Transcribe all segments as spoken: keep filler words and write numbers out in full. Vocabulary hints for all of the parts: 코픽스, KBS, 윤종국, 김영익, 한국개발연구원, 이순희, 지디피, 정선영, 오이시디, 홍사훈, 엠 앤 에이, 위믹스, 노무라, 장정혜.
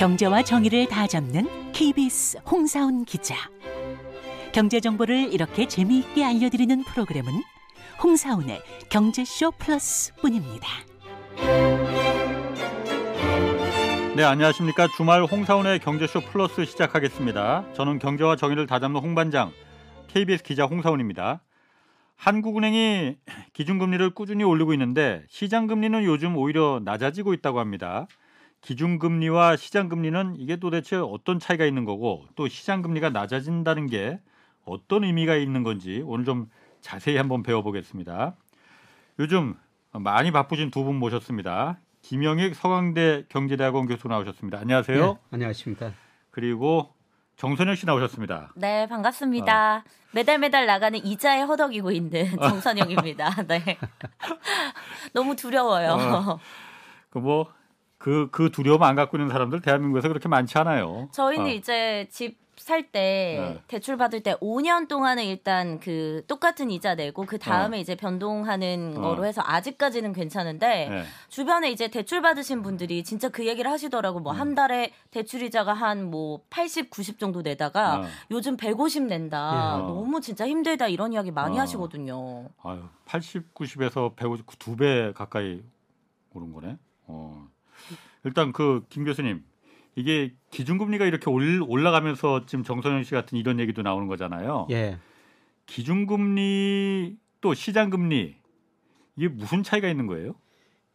경제와 정의를 다 잡는 케이비에스 홍사훈 기자. 경제 정보를 이렇게 재미있게 알려드리는 프로그램은 홍사훈의 경제쇼 플러스뿐입니다. 네, 안녕하십니까. 주말 홍사훈의 경제쇼 플러스 시작하겠습니다. 저는 경제와 정의를 다 잡는 홍반장, 케이비에스 기자 홍사훈입니다. 한국은행이 기준금리를 꾸준히 올리고 있는데 시장금리는 요즘 오히려 낮아지고 있다고 합니다. 기준금리와 시장금리는 이게 도대체 어떤 차이가 있는 거고, 또 시장금리가 낮아진다는 게 어떤 의미가 있는 건지 오늘 좀 자세히 한번 배워보겠습니다. 요즘 많이 바쁘신 두 분 모셨습니다. 김영익 서강대 경제대학원 교수 나오셨습니다. 안녕하세요. 네, 안녕하십니까. 그리고 정선영 씨 나오셨습니다. 네, 반갑습니다. 어. 매달 매달 나가는 이자에 허덕이고 있는 정선영입니다. 네. 너무 두려워요. 어. 그 뭐 그, 그 두려움 안 갖고 있는 사람들 대한민국에서 그렇게 많지 않아요. 저희는 어. 이제 집 살 때 네. 대출 받을 때 오 년 동안은 일단 그 똑같은 이자 내고 그 다음에 어. 이제 변동하는 어. 거로 해서 아직까지는 괜찮은데 네. 주변에 이제 대출 받으신 분들이 진짜 그 얘기를 하시더라고. 뭐 한 음. 달에 대출 이자가 한 뭐 팔십, 구십 정도 내다가 어. 요즘 백오십 낸다. 예. 너무 진짜 힘들다 이런 이야기 많이 어. 하시거든요. 아유, 팔십, 구십에서 백오십 두 배 가까이 오른 거네. 어. 일단 그 김 교수님, 이게 기준금리가 이렇게 올라가면서 지금 정선영 씨 같은 이런 얘기도 나오는 거잖아요. 예. 기준금리 또 시장금리 이게 무슨 차이가 있는 거예요?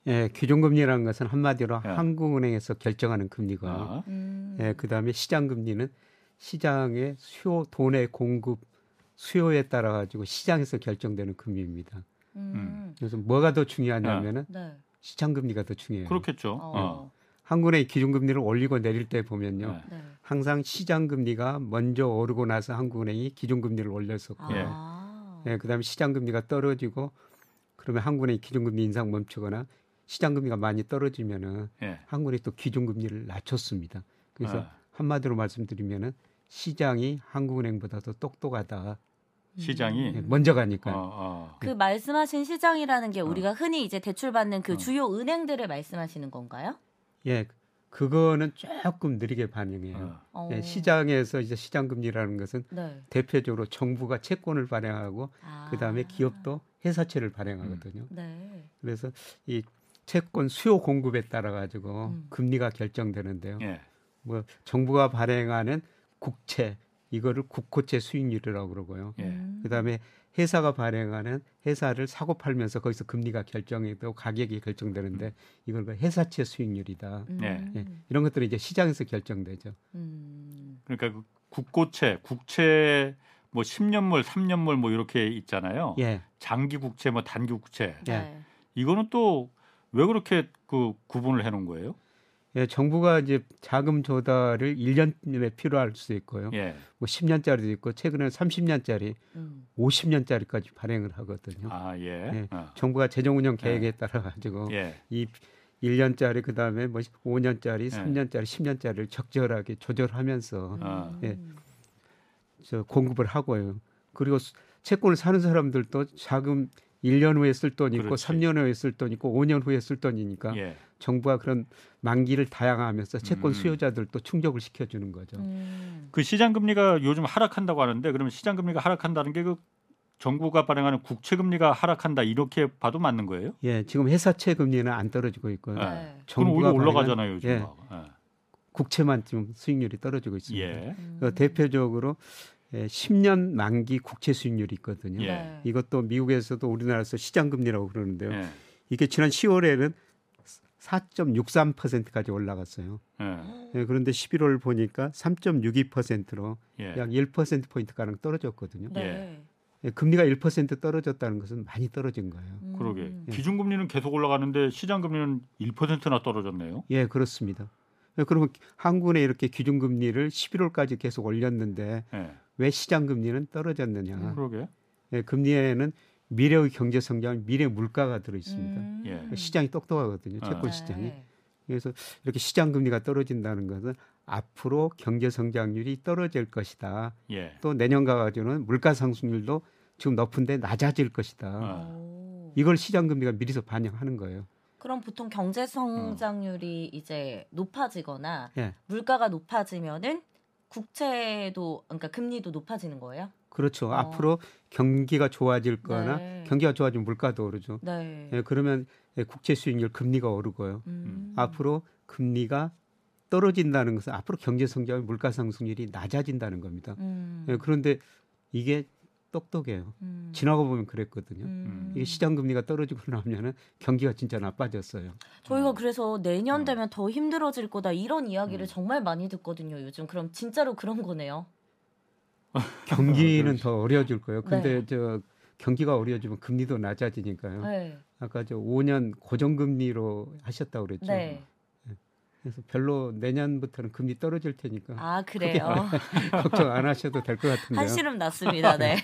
예, 기준금리라는 것은 한마디로 예. 한국은행에서 결정하는 금리가, 아. 음. 예, 그 다음에 시장금리는 시장의 수요, 돈의 공급, 수요에 따라 가지고 시장에서 결정되는 금리입니다. 음. 그래서 뭐가 더 중요하냐면은 예. 네. 시장금리가 더 중요해요. 그렇겠죠. 어. 어. 한국은행의 기준금리를 올리고 내릴 때 보면요. 네. 항상 시장금리가 먼저 오르고 나서 한국은행이 기준금리를 올렸었고요. 아. 네, 그다음에 시장금리가 떨어지고 그러면 한국은행이 기준금리 인상 멈추거나 시장금리가 많이 떨어지면은 네. 한국은행이 또 기준금리를 낮췄습니다. 그래서 네. 한마디로 말씀드리면은 시장이 한국은행보다 더 똑똑하다. 시장이 먼저 가니까. 어, 어. 그 말씀하신 시장이라는 게 우리가 흔히 이제 대출받는 그 어. 주요 은행들을 말씀하시는 건가요? 예, 그거는 조금 느리게 반영해요. 어. 예, 시장에서 이제 시장금리라는 것은 네. 대표적으로 정부가 채권을 발행하고 아. 그 다음에 기업도 회사채를 발행하거든요. 음. 네. 그래서 이 채권 수요 공급에 따라 가지고 음. 금리가 결정되는데요. 예. 뭐 정부가 발행하는 국채 이거를 국고채 수익률이라고 그러고요. 예. 그다음에 회사가 발행하는 회사를 사고 팔면서 거기서 금리가 결정되고 가격이 결정되는데 이걸 회사채 수익률이다. 예. 예. 이런 것들은 이제 시장에서 결정되죠. 음. 그러니까 그 국고채, 국채 뭐 십 년물, 삼 년물 뭐 이렇게 있잖아요. 예. 장기 국채, 뭐 단기 국채. 예. 이거는 또 왜 그렇게 그 구분을 해놓은 거예요? 예, 정부가 이제 자금 조달을 일 년에 필요할 수 있고요. 예. 뭐 십 년짜리도 있고 최근에는 삼십 년짜리, 음. 오십 년짜리까지 발행을 하거든요. 아, 예. 예. 어. 정부가 재정 운영 계획에 예. 따라 가지고 예. 이 일 년짜리 그다음에 뭐 오 년짜리, 삼 년짜리, 예. 십 년짜리를 적절하게 조절하면서 음. 예. 저 공급을 하고요. 그리고 채권을 사는 사람들도 자금 일 년 후에 쓸 돈 있고 그렇지. 삼 년 후에 쓸 돈 있고 오 년 후에 쓸 돈이니까 예. 정부가 그런 만기를 다양화하면서 채권 음. 수요자들도 충족을 시켜주는 거죠. 음. 그 시장금리가 요즘 하락한다고 하는데 그러면 시장금리가 하락한다는 게 그 정부가 발행하는 국채금리가 하락한다 이렇게 봐도 맞는 거예요? 예, 지금 회사채 금리는 안 떨어지고 있고요. 예. 정부가 그럼 오히려 올라가잖아요. 요즘 예. 예. 국채만 지금 수익률이 떨어지고 있습니다. 예. 음. 대표적으로 예, 십 년 만기 국채 수익률이 있거든요. 예. 이것도 미국에서도 우리나라에서 시장금리라고 그러는데요. 예. 이게 지난 시월에는 사 점 육삼 퍼센트까지 올라갔어요. 예. 예, 그런데 십일월 보니까 삼 점 육이 퍼센트로 예. 약 일 퍼센트 포인트 가량 떨어졌거든요. 네. 예, 금리가 일 퍼센트 떨어졌다는 것은 많이 떨어진 거예요. 음. 그러게. 예. 기준금리는 계속 올라가는데 시장금리는 일 퍼센트나 떨어졌네요. 예, 그렇습니다. 예, 그러면 한국은행이 이렇게 기준금리를 십일월까지 계속 올렸는데 예. 왜 시장금리는 떨어졌느냐. 음, 그러게. 예, 금리에는 미래의 경제성장, 미래 물가가 들어있습니다. 음. 예. 시장이 똑똑하거든요. 채권시장이. 네. 그래서 이렇게 시장금리가 떨어진다는 것은 앞으로 경제성장률이 떨어질 것이다. 예. 또 내년과 가지고는 물가상승률도 지금 높은데 낮아질 것이다. 아. 이걸 시장금리가 미리서 반영하는 거예요. 그럼 보통 경제 성장률이 음. 이제 높아지거나 예. 물가가 높아지면은 국채도 그러니까 금리도 높아지는 거예요? 그렇죠. 어. 앞으로 경기가 좋아질 거나 네. 경기가 좋아지면 물가도 오르죠. 네. 예, 그러면 국채 수익률 금리가 오르고요. 음. 앞으로 금리가 떨어진다는 것은 앞으로 경제 성장이 물가 상승률이 낮아진다는 겁니다. 음. 예, 그런데 이게 똑똑해요. 음. 지나고 보면 그랬거든요. 음. 이게 시장 금리가 떨어지고 나면은 경기가 진짜 나빠졌어요. 저희가 음. 그래서 내년 음. 되면 더 힘들어질 거다 이런 이야기를 음. 정말 많이 듣거든요. 요즘 그럼 진짜로 그런 거네요. 경기는 어, 더 어려워질 거예요. 근데 네. 저 경기가 어려워지면 금리도 낮아지니까요. 네. 아까 저 오 년 고정금리로 하셨다고 그랬죠. 네. 그래서 별로 내년부터는 금리 떨어질 테니까. 아 그래요? 안, 걱정 안 하셔도 될 것 같은데요. 한시름 났습니다. 네.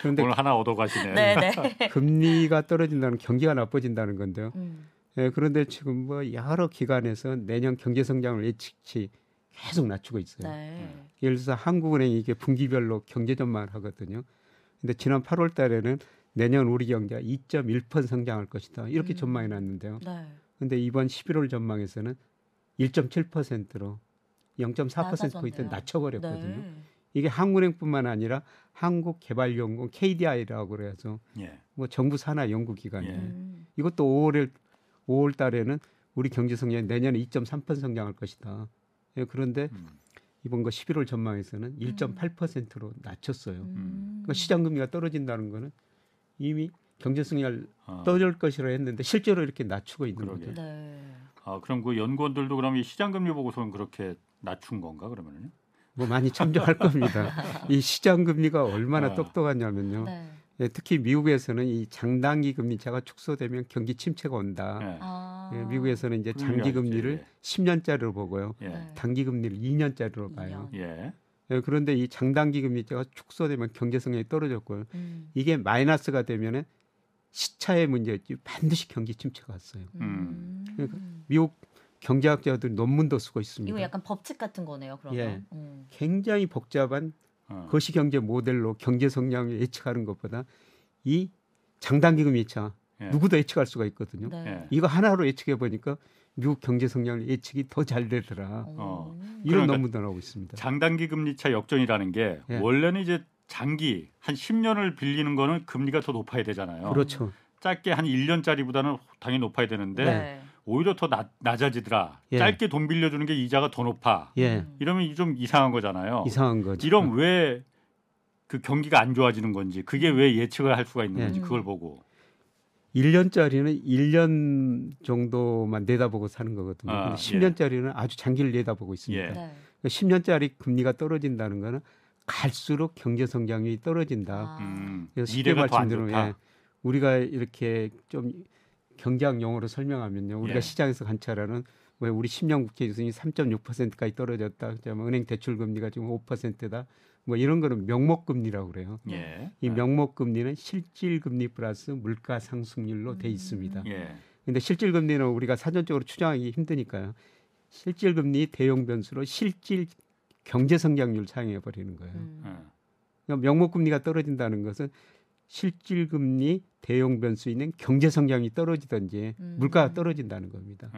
그런데 오늘 하나 얻어가시네요. 네네. 금리가 떨어진다는 경기가 나빠진다는 건데요. 음. 예, 그런데 지금 뭐 여러 기관에서 내년 경제 성장을 예측치 계속 낮추고 있어요. 네. 예를 들어서 한국은행이 이게 분기별로 경제 전망을 하거든요. 근데 지난 팔월 달에는 내년 우리 경제가 이 점 일 퍼센트 성장할 것이다 이렇게 음. 전망이 났는데요. 네. 근데 이번 십일월 전망에서는 일 점 칠 퍼센트로 영 점 사 퍼센트포인트 낮춰버렸거든요. 네. 이게 한국은행뿐만 아니라 한국개발연구원 케이디아이라고 그래서 예. 뭐 정부 산하 연구기관이에요. 예. 이것도 오월에 오월 달에는 우리 경제 성장이 내년에 이 점 삼 퍼센트 성장할 것이다. 예, 그런데 음. 이번 거 십일월 전망에서는 일 점 팔 퍼센트로 낮췄어요. 음. 그러니까 시장 금리가 떨어진다는 거는 이미 경제 성장이 아. 떨어질 것이라 했는데 실제로 이렇게 낮추고 있는 그러게. 거죠. 네. 아 그럼 그 연구원들도 그럼 이 시장 금리 보고서는 그렇게 낮춘 건가 그러면은요? 뭐 많이 참조할 겁니다. 이 시장 금리가 얼마나 아. 똑똑하냐면요. 네. 예, 특히 미국에서는 이 장단기 금리 차가 축소되면 경기 침체가 온다. 네. 아. 예, 미국에서는 이제 장기 금리를 예. 십 년짜리로 보고요, 예. 단기 금리를 이 년짜리로 봐요. 이 년. 예. 예, 그런데 이 장단기 금리 차가 축소되면 경제 성장이 떨어졌고요. 음. 이게 마이너스가 되면은 시차의 문제였지 반드시 경기 침체가 왔어요. 음. 그러니까 미국 경제학자들 논문도 쓰고 있습니다. 이거 약간 법칙 같은 거네요. 그러면 예. 음. 굉장히 복잡한 어. 거시경제 모델로 경제 성장을 예측하는 것보다 이 장단기 금리 차 예. 누구도 예측할 수가 있거든요. 네. 예. 이거 하나로 예측해 보니까 미국 경제 성장 예측이 더 잘 되더라. 어. 이런 그러니까 논문도 나오고 있습니다. 장단기 금리 차 역전이라는 게 예. 원래는 이제 장기 한 십 년을 빌리는 거는 금리가 더 높아야 되잖아요. 그렇죠. 짧게 한 일 년짜리보다는 당연히 높아야 되는데 네. 오히려 더 낮, 낮아지더라. 예. 짧게 돈 빌려주는 게 이자가 더 높아. 예. 이러면 좀 이상한 거잖아요. 이상한 거죠. 이러면 왜 그 경기가 안 좋아지는 건지 그게 왜 예측을 할 수가 있는 건지 예. 그걸 보고. 일 년짜리는 일 년 정도만 내다보고 사는 거거든요. 아, 근데 십 년짜리는 예. 아주 장기를 내다보고 있습니다. 예. 네. 십 년짜리 금리가 떨어진다는 거는 갈수록 경제 성장률이 떨어진다. 아. 그래서 쉽게 말씀드리면 예, 우리가 이렇게 좀 경제학 용어로 설명하면요, 우리가 예. 시장에서 관찰하는 왜 우리 십 년 국채 수익이 삼 점 육 퍼센트까지 떨어졌다, 은행 대출 금리가 지금 오 퍼센트다, 뭐 이런 거는 명목 금리라고 그래요. 예. 이 명목 금리는 실질 금리 플러스 물가 상승률로 음. 돼 있습니다. 그런데 예. 실질 금리는 우리가 사전적으로 추정하기 힘드니까요. 실질 금리 대용 변수로 실질 경제 성장률 사용해 버리는 거예요. 음. 그러니까 명목 금리가 떨어진다는 것은 실질 금리 대용 변수 있는 경제 성장이 떨어지든지 음. 물가가 떨어진다는 겁니다.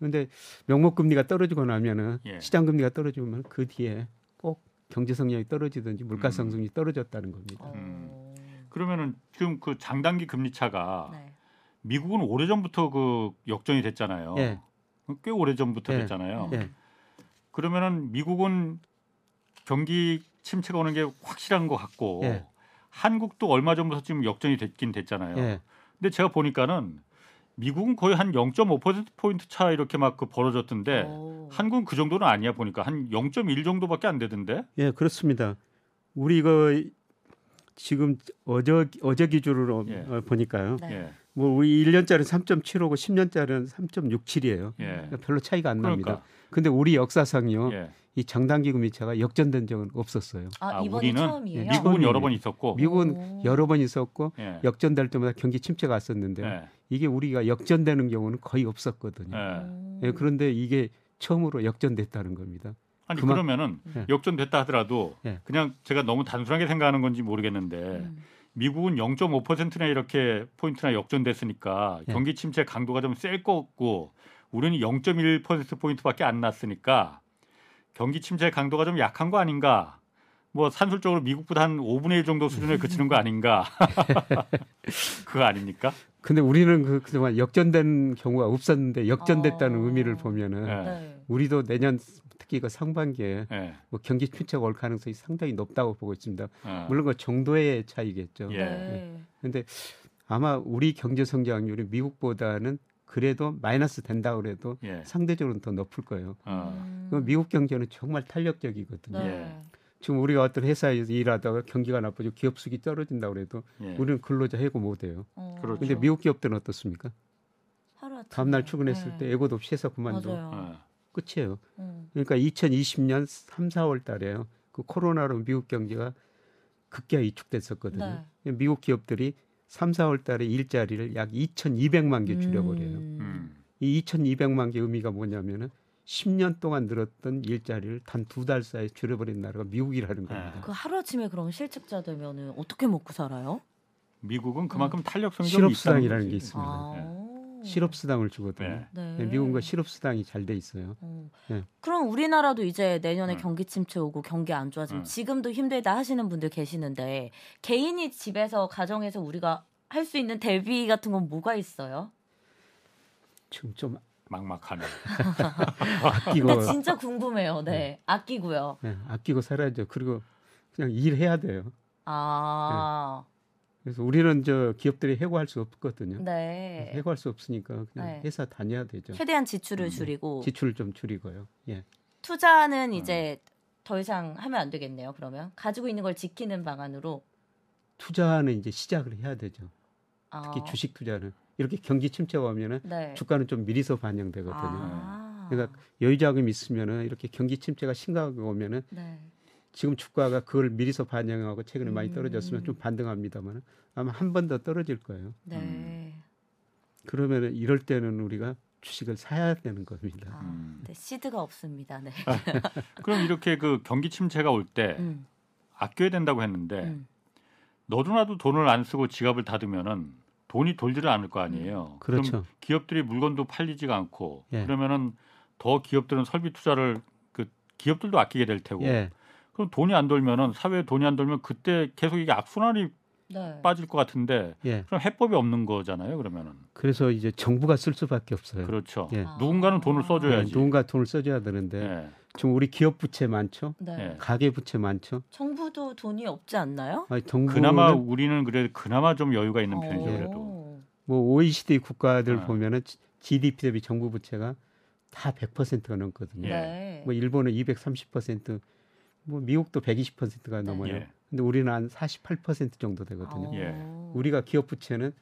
그런데 음. 명목 금리가 떨어지고 나면은 예. 시장 금리가 떨어지면 그 뒤에 꼭 경제 성장이 떨어지든지 물가 상승이 음. 떨어졌다는 겁니다. 음. 그러면은 지금 그 장단기 금리 차가 네. 미국은 오래 전부터 그 역전이 됐잖아요. 예. 꽤 오래 전부터 예. 됐잖아요. 예. 그러면은 미국은 경기 침체가 오는 게 확실한 것 같고 예. 한국도 얼마 전부터 지금 역전이 됐긴 됐잖아요. 예. 근데 제가 보니까는 미국은 거의 한 영 점 오 퍼센트포인트 차 이렇게 막 그 벌어졌던데 오. 한국은 그 정도는 아니야 보니까 한 영 점 일 정도밖에 안 되던데. 예, 그렇습니다. 우리 이거 지금 어제 어제 기준으로 예. 보니까요. 네. 뭐 우리 일 년짜리는 삼 점 칠오고 십 년짜리는 삼 점 육칠이에요. 예. 그러니까 별로 차이가 안 그러니까. 납니다. 근데 우리 역사상요. 예. 이 장단기 금리 차가 역전된 적은 없었어요. 아, 이번이 우리는 처음이에요? 미국은 여러 번 있었고. 미국은 오. 여러 번 있었고 예. 역전될 때마다 경기 침체가 왔었는데요. 예. 이게 우리가 역전되는 경우는 거의 없었거든요. 예. 예, 그런데 이게 처음으로 역전됐다는 겁니다. 아니 그만... 그러면은 예. 역전됐다 하더라도 예. 그냥 제가 너무 단순하게 생각하는 건지 모르겠는데 음. 미국은 영 점 오 퍼센트나 이렇게 포인트나 역전됐으니까 예. 경기 침체 강도가 좀 셀 것 같고 우리는 영 점 일 퍼센트포인트밖에 안 났으니까 경기 침체 강도가 좀 약한 거 아닌가. 뭐 산술적으로 미국보다 한 오분의 일 정도 수준에 그치는 거 아닌가. 그거 아닙니까? 근데 우리는 그 그동안 역전된 경우가 없었는데 역전됐다는 아... 의미를 보면은 네. 우리도 내년 특히 그 상반기에 네. 뭐 경기 침체가 올 가능성이 상당히 높다고 보고 있습니다. 네. 물론 그 정도의 차이겠죠. 그런데 예. 네. 아마 우리 경제 성장률이 미국보다는 그래도 마이너스 된다 그래도 예. 상대적으로는 더 높을 거예요. 아. 미국 경제는 정말 탄력적이거든요. 네. 지금 우리가 어떤 회사에서 일하다가 경기가 나빠지고 기업 수익이 떨어진다 그래도 예. 우리는 근로자 해고 못해요. 어. 그런데 그렇죠. 미국 기업들은 어떻습니까? 다음날 출근했을 예. 때 예고도 없이 회사 그만둬. 아. 끝이에요. 음. 그러니까 이천이십 년 삼, 사월 달에요. 그 코로나로 미국 경제가 급기야 위축됐었거든요. 네. 미국 기업들이 삼, 사월 달에 일자리를 약 이천이백만 개 줄여버려요. 음. 이 이천이백만 개 의미가 뭐냐면은 십 년 동안 늘었던 일자리를 단 두 달 사이에 줄여버린 나라가 미국이라는 겁니다. 그 하루아침에 그럼 실직자 되면은 어떻게 먹고 살아요? 미국은 그만큼 음. 탄력 성격이 실업수당이라는 게 있습니다. 아. 실업수당을 주거든요. 네. 네. 미국과 실업수당이 잘 돼 있어요. 음. 네. 그럼 우리나라도 이제 내년에 음. 경기 침체 오고 경기 안 좋아지면 음. 지금도 힘들다 하시는 분들 계시는데 개인이 집에서 가정에서 우리가 할 수 있는 대비 같은 건 뭐가 있어요? 지금 좀 막막하네. 아끼고. 근데 진짜 궁금해요. 네, 네. 아끼고요. 네, 아끼고 살아야죠. 그리고 그냥 일해야 돼요. 아. 네. 그래서 우리는 저 기업들이 해고할 수 없거든요. 네. 해고할 수 없으니까 그냥 네. 회사 다녀야 되죠. 최대한 지출을 음, 줄이고. 지출을 좀 줄이고요. 예. 투자는 음. 이제 더 이상 하면 안 되겠네요. 그러면 가지고 있는 걸 지키는 방안으로. 투자는 이제 시작을 해야 되죠. 아. 특히 주식 투자는. 이렇게 경기 침체가 오면은 네. 주가는 좀 미리서 반영되거든요. 아. 그러니까 여유 자금이 있으면은 이렇게 경기 침체가 심각하게 오면은 네. 지금 주가가 그걸 미리서 반영하고 최근에 음. 많이 떨어졌으면 좀 반등합니다만은 아마 한 번 더 떨어질 거예요. 네. 음. 그러면은 이럴 때는 우리가 주식을 사야 되는 겁니다. 아, 음. 네, 시드가 없습니다. 네. 그럼 이렇게 그 경기 침체가 올 때 음. 아껴야 된다고 했는데 음. 너도나도 돈을 안 쓰고 지갑을 닫으면은. 돈이 돌지를 않을 거 아니에요. 그렇죠. 그럼 기업들이 물건도 팔리지가 않고 예. 그러면은 더 기업들은 설비 투자를 그 기업들도 아끼게 될 테고 예. 그럼 돈이 안 돌면은 사회에 돈이 안 돌면 그때 계속 이게 악순환이 네. 빠질 것 같은데 예. 그럼 해법이 없는 거잖아요. 그러면은 그래서 이제 정부가 쓸 수밖에 없어요. 그렇죠. 예. 아. 누군가는 돈을 써줘야지. 네, 누군가 돈을 써줘야 되는데 예. 지금 우리 기업 부채 많죠. 네. 가계 부채 많죠. 정부도 돈이 없지 않나요? 아니, 정부는... 그나마 우리는 그래도 그나마 좀 여유가 있는 편이죠. 그래도 뭐 오이시디 국가들 아. 보면은 지디피 대비 정부 부채가 다 백 퍼센트가 넘거든요. 예. 뭐 일본은 이백삼십 퍼센트, 뭐 미국도 백이십 퍼센트가 넘어요. 예. 근데 우리는 한 사십팔 퍼센트 정도 되거든요. 아. 예. 우리가 기업 부채는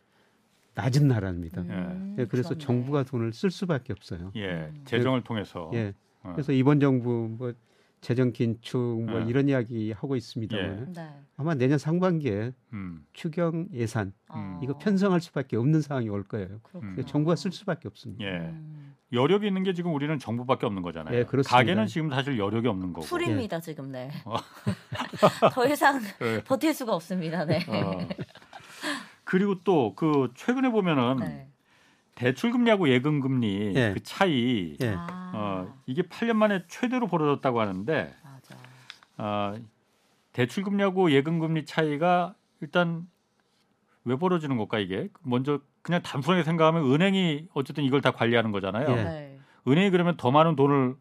낮은 나라입니다. 음, 예. 그래서 그렇네. 정부가 돈을 쓸 수밖에 없어요. 예, 재정을 음. 통해서. 예. 그래서 이번 정부 뭐 재정 긴축 뭐 네. 이런 이야기 하고 있습니다만 예. 네. 아마 내년 상반기에 음. 추경 예산 음. 이거 편성할 수밖에 없는 상황이 올 거예요. 그래서 정부가 쓸 수밖에 없습니다. 예. 음. 여력이 있는 게 지금 우리는 정부밖에 없는 거잖아요. 예, 그렇습니다. 가계는 지금 사실 여력이 없는 거고. 풀입니다 예. 지금. 네. 더 이상 네. 버틸 수가 없습니다. 네. 어. 그리고 또 그 최근에 보면은. 네. 대출금리하고 예금금리 예. 그 차이 예. 어, 이게 팔 년 만에 최대로 벌어졌다고 하는데 어, 대출금리하고 예금금리 차이가 일단 왜 벌어지는 걸까 이게? 먼저 그냥 단순하게 생각하면 은행이 어쨌든 이걸 다 관리하는 거잖아요. 예. 은행이 그러면 더 많은 돈을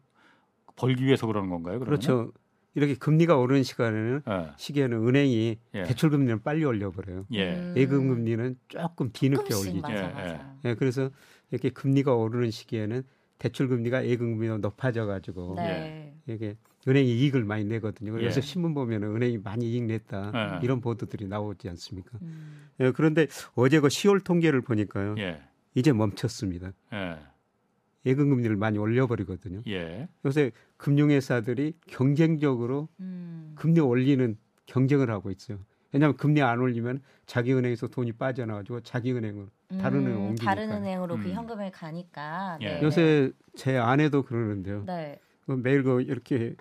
벌기 위해서 그러는 건가요? 그러면? 그렇죠. 이렇게 금리가 오르는 시간에는 예. 시기에는 은행이 예. 대출 금리는 빨리 올려버려요. 예. 음. 예금 금리는 조금 뒤늦게 올리죠. 맞아, 맞아. 예. 예. 그래서 이렇게 금리가 오르는 시기에는 대출 금리가 예금 금리가 높아져 가지고 네. 이게 은행이 이익을 많이 내거든요. 그래서 예. 신문 보면 은행이 많이 이익 냈다 예. 이런 보도들이 나오지 않습니까? 음. 예. 그런데 어제 그 시월 통계를 보니까요, 예. 이제 멈췄습니다. 예. 예금 금리를 많이 올려버리거든요. 예. 요새 금융회사들이 경쟁적으로 음. 금리 올리는 경쟁을 하고 있어요. 왜냐하면 금리 안 올리면 자기 은행에서 돈이 빠져나가지고 자기 은행으로 음, 다른 은행 옮기니까. 다른 은행으로 음. 그 현금을 가니까. 예. 네. 요새 제 아내도 그러는데요. 네. 매일 그 이렇게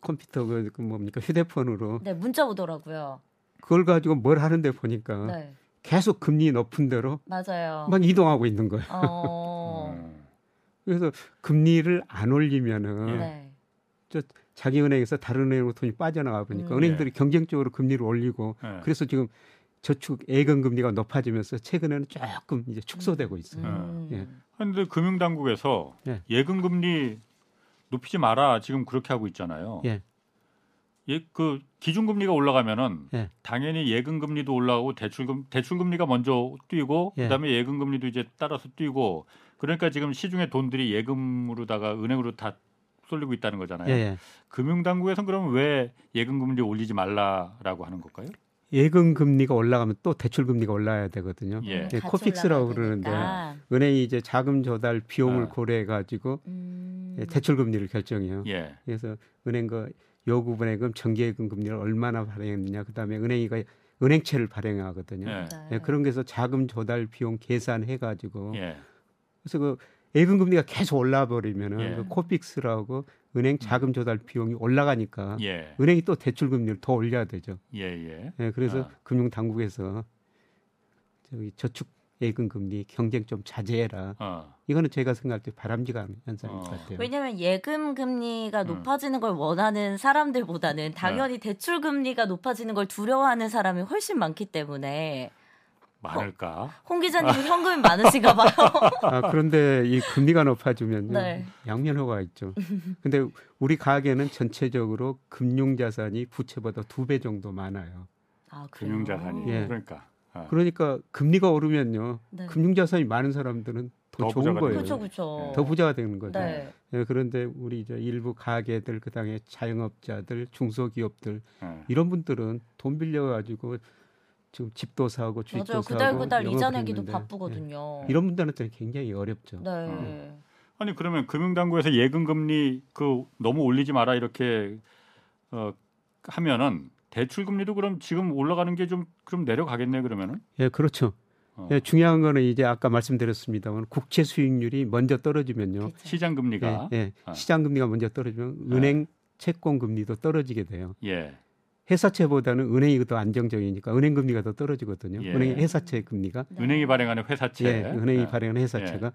컴퓨터 그 뭡니까 휴대폰으로. 네 문자 오더라고요. 그걸 가지고 뭘 하는데 보니까 네. 계속 금리 높은 대로 맞아요. 막 이동하고 있는 거예요. 어... 음. 그래서 금리를 안 올리면은 네. 저 자기 은행에서 다른 은행으로 돈이 빠져나가 보니까 음. 은행들이 네. 경쟁적으로 금리를 올리고 네. 그래서 지금 저축 예금 금리가 높아지면서 최근에는 조금 이제 축소되고 있어요. 그런데 음. 예. 금융당국에서 예. 예금 금리 높이지 마라 지금 그렇게 하고 있잖아요. 예. 예, 그 기준금리가 올라가면은 예. 당연히 예금금리도 올라가고 대출금 대출금리가 먼저 뛰고 예. 그다음에 예금금리도 이제 따라서 뛰고 그러니까 지금 시중에 돈들이 예금으로다가 은행으로 다 쏠리고 있다는 거잖아요. 예. 금융당국에서는 그럼 왜 예금금리 올리지 말라라고 하는 걸까요? 예금금리가 올라가면 또 대출금리가 올라야 되거든요. 예. 예, 코픽스라고 그러는데 은행이 이제 자금 조달 비용을 아. 고려해 가지고 음... 예, 대출금리를 결정해요. 예. 그래서 은행 그 요구분해금, 정기예금 금리를 얼마나 발행했느냐, 그다음에 은행이가 은행채를 발행하거든요. 예. 예, 그런 게서 자금 조달 비용 계산해가지고 예. 그래서 그 예금 금리가 계속 올라버리면은 예. 그 코픽스라고 은행 자금 조달 비용이 올라가니까 예. 은행이 또 대출 금리를 더 올려야 되죠. 예예. 예, 그래서 아. 금융 당국에서 저기 저축 예금 금리 경쟁 좀 자제해라. 어. 이거는 제가 생각할 때 바람직한 현상인 어. 것 같아요. 왜냐하면 예금 금리가 음. 높아지는 걸 원하는 사람들보다는 당연히 네. 대출 금리가 높아지는 걸 두려워하는 사람이 훨씬 많기 때문에 많을까? 어, 홍 기자님 현금이 많으신가 봐요. 아, 그런데 이 금리가 높아지면 네. 양면효과가 있죠. 근데 우리 가계는 전체적으로 금융자산이 부채보다 두 배 정도 많아요. 아, 금융자산이 예. 그러니까. 그러니까 금리가 오르면요. 네. 금융자산이 많은 사람들은 더, 더 좋은 거예요. 그쵸, 그쵸. 더 부자가 되는 거죠. 네. 예, 그런데 우리 이제 일부 가게들, 그다음에 자영업자들, 중소기업들 네. 이런 분들은 돈 빌려가지고 지금 집도 사고 주식도 맞아요. 사고 맞아요. 그달 그달 이자 내기도 바쁘거든요. 예. 이런 분들한테는 굉장히 어렵죠. 네. 음. 아니 그러면 금융당국에서 예금금리 그 너무 올리지 마라 이렇게 어, 하면은. 대출 금리도 그럼 지금 올라가는 게 좀 그럼 내려가겠네 그러면은? 예, 그렇죠. 어. 예, 중요한 거는 이제 아까 말씀드렸습니다만 국채 수익률이 먼저 떨어지면요. 시장 금리가 예, 예. 아. 시장 금리가 먼저 떨어지면 은행 아. 채권 금리도 떨어지게 돼요. 예. 회사채보다는 은행이 더 안정적이니까 은행 금리가 더 떨어지거든요. 예. 은행 회사채 금리가 네. 은행이 발행하는 회사채. 예, 은행이 아. 발행하는 회사채가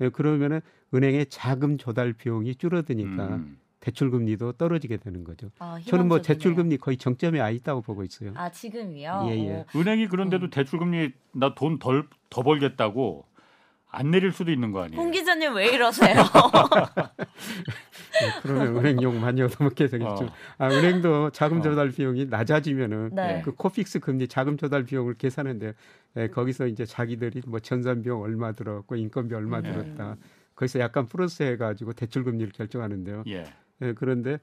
예. 예, 그러면은 은행의 자금 조달 비용이 줄어드니까. 음. 대출 금리도 떨어지게 되는 거죠. 아, 저는 뭐 대출 금리 거의 정점에 와 있다고 보고 있어요. 아 지금이요? 예, 예. 은행이 그런데도 음. 대출 금리 나 돈 덜 더 벌겠다고 안 내릴 수도 있는 거 아니에요? 홍 기자님 왜 이러세요? 네, 그러면 은행 욕 많이 얻어먹게 되겠죠. 어. 아, 은행도 자금 조달 비용이 낮아지면은 네. 그 코픽스 금리 자금 조달 비용을 계산하는데 네, 거기서 이제 자기들이 뭐 전산 비용 얼마 들었고 인건비 얼마 네. 들었다. 거기서 약간 플러스 해가지고 대출 금리를 결정하는데요. 예. 예, 그런데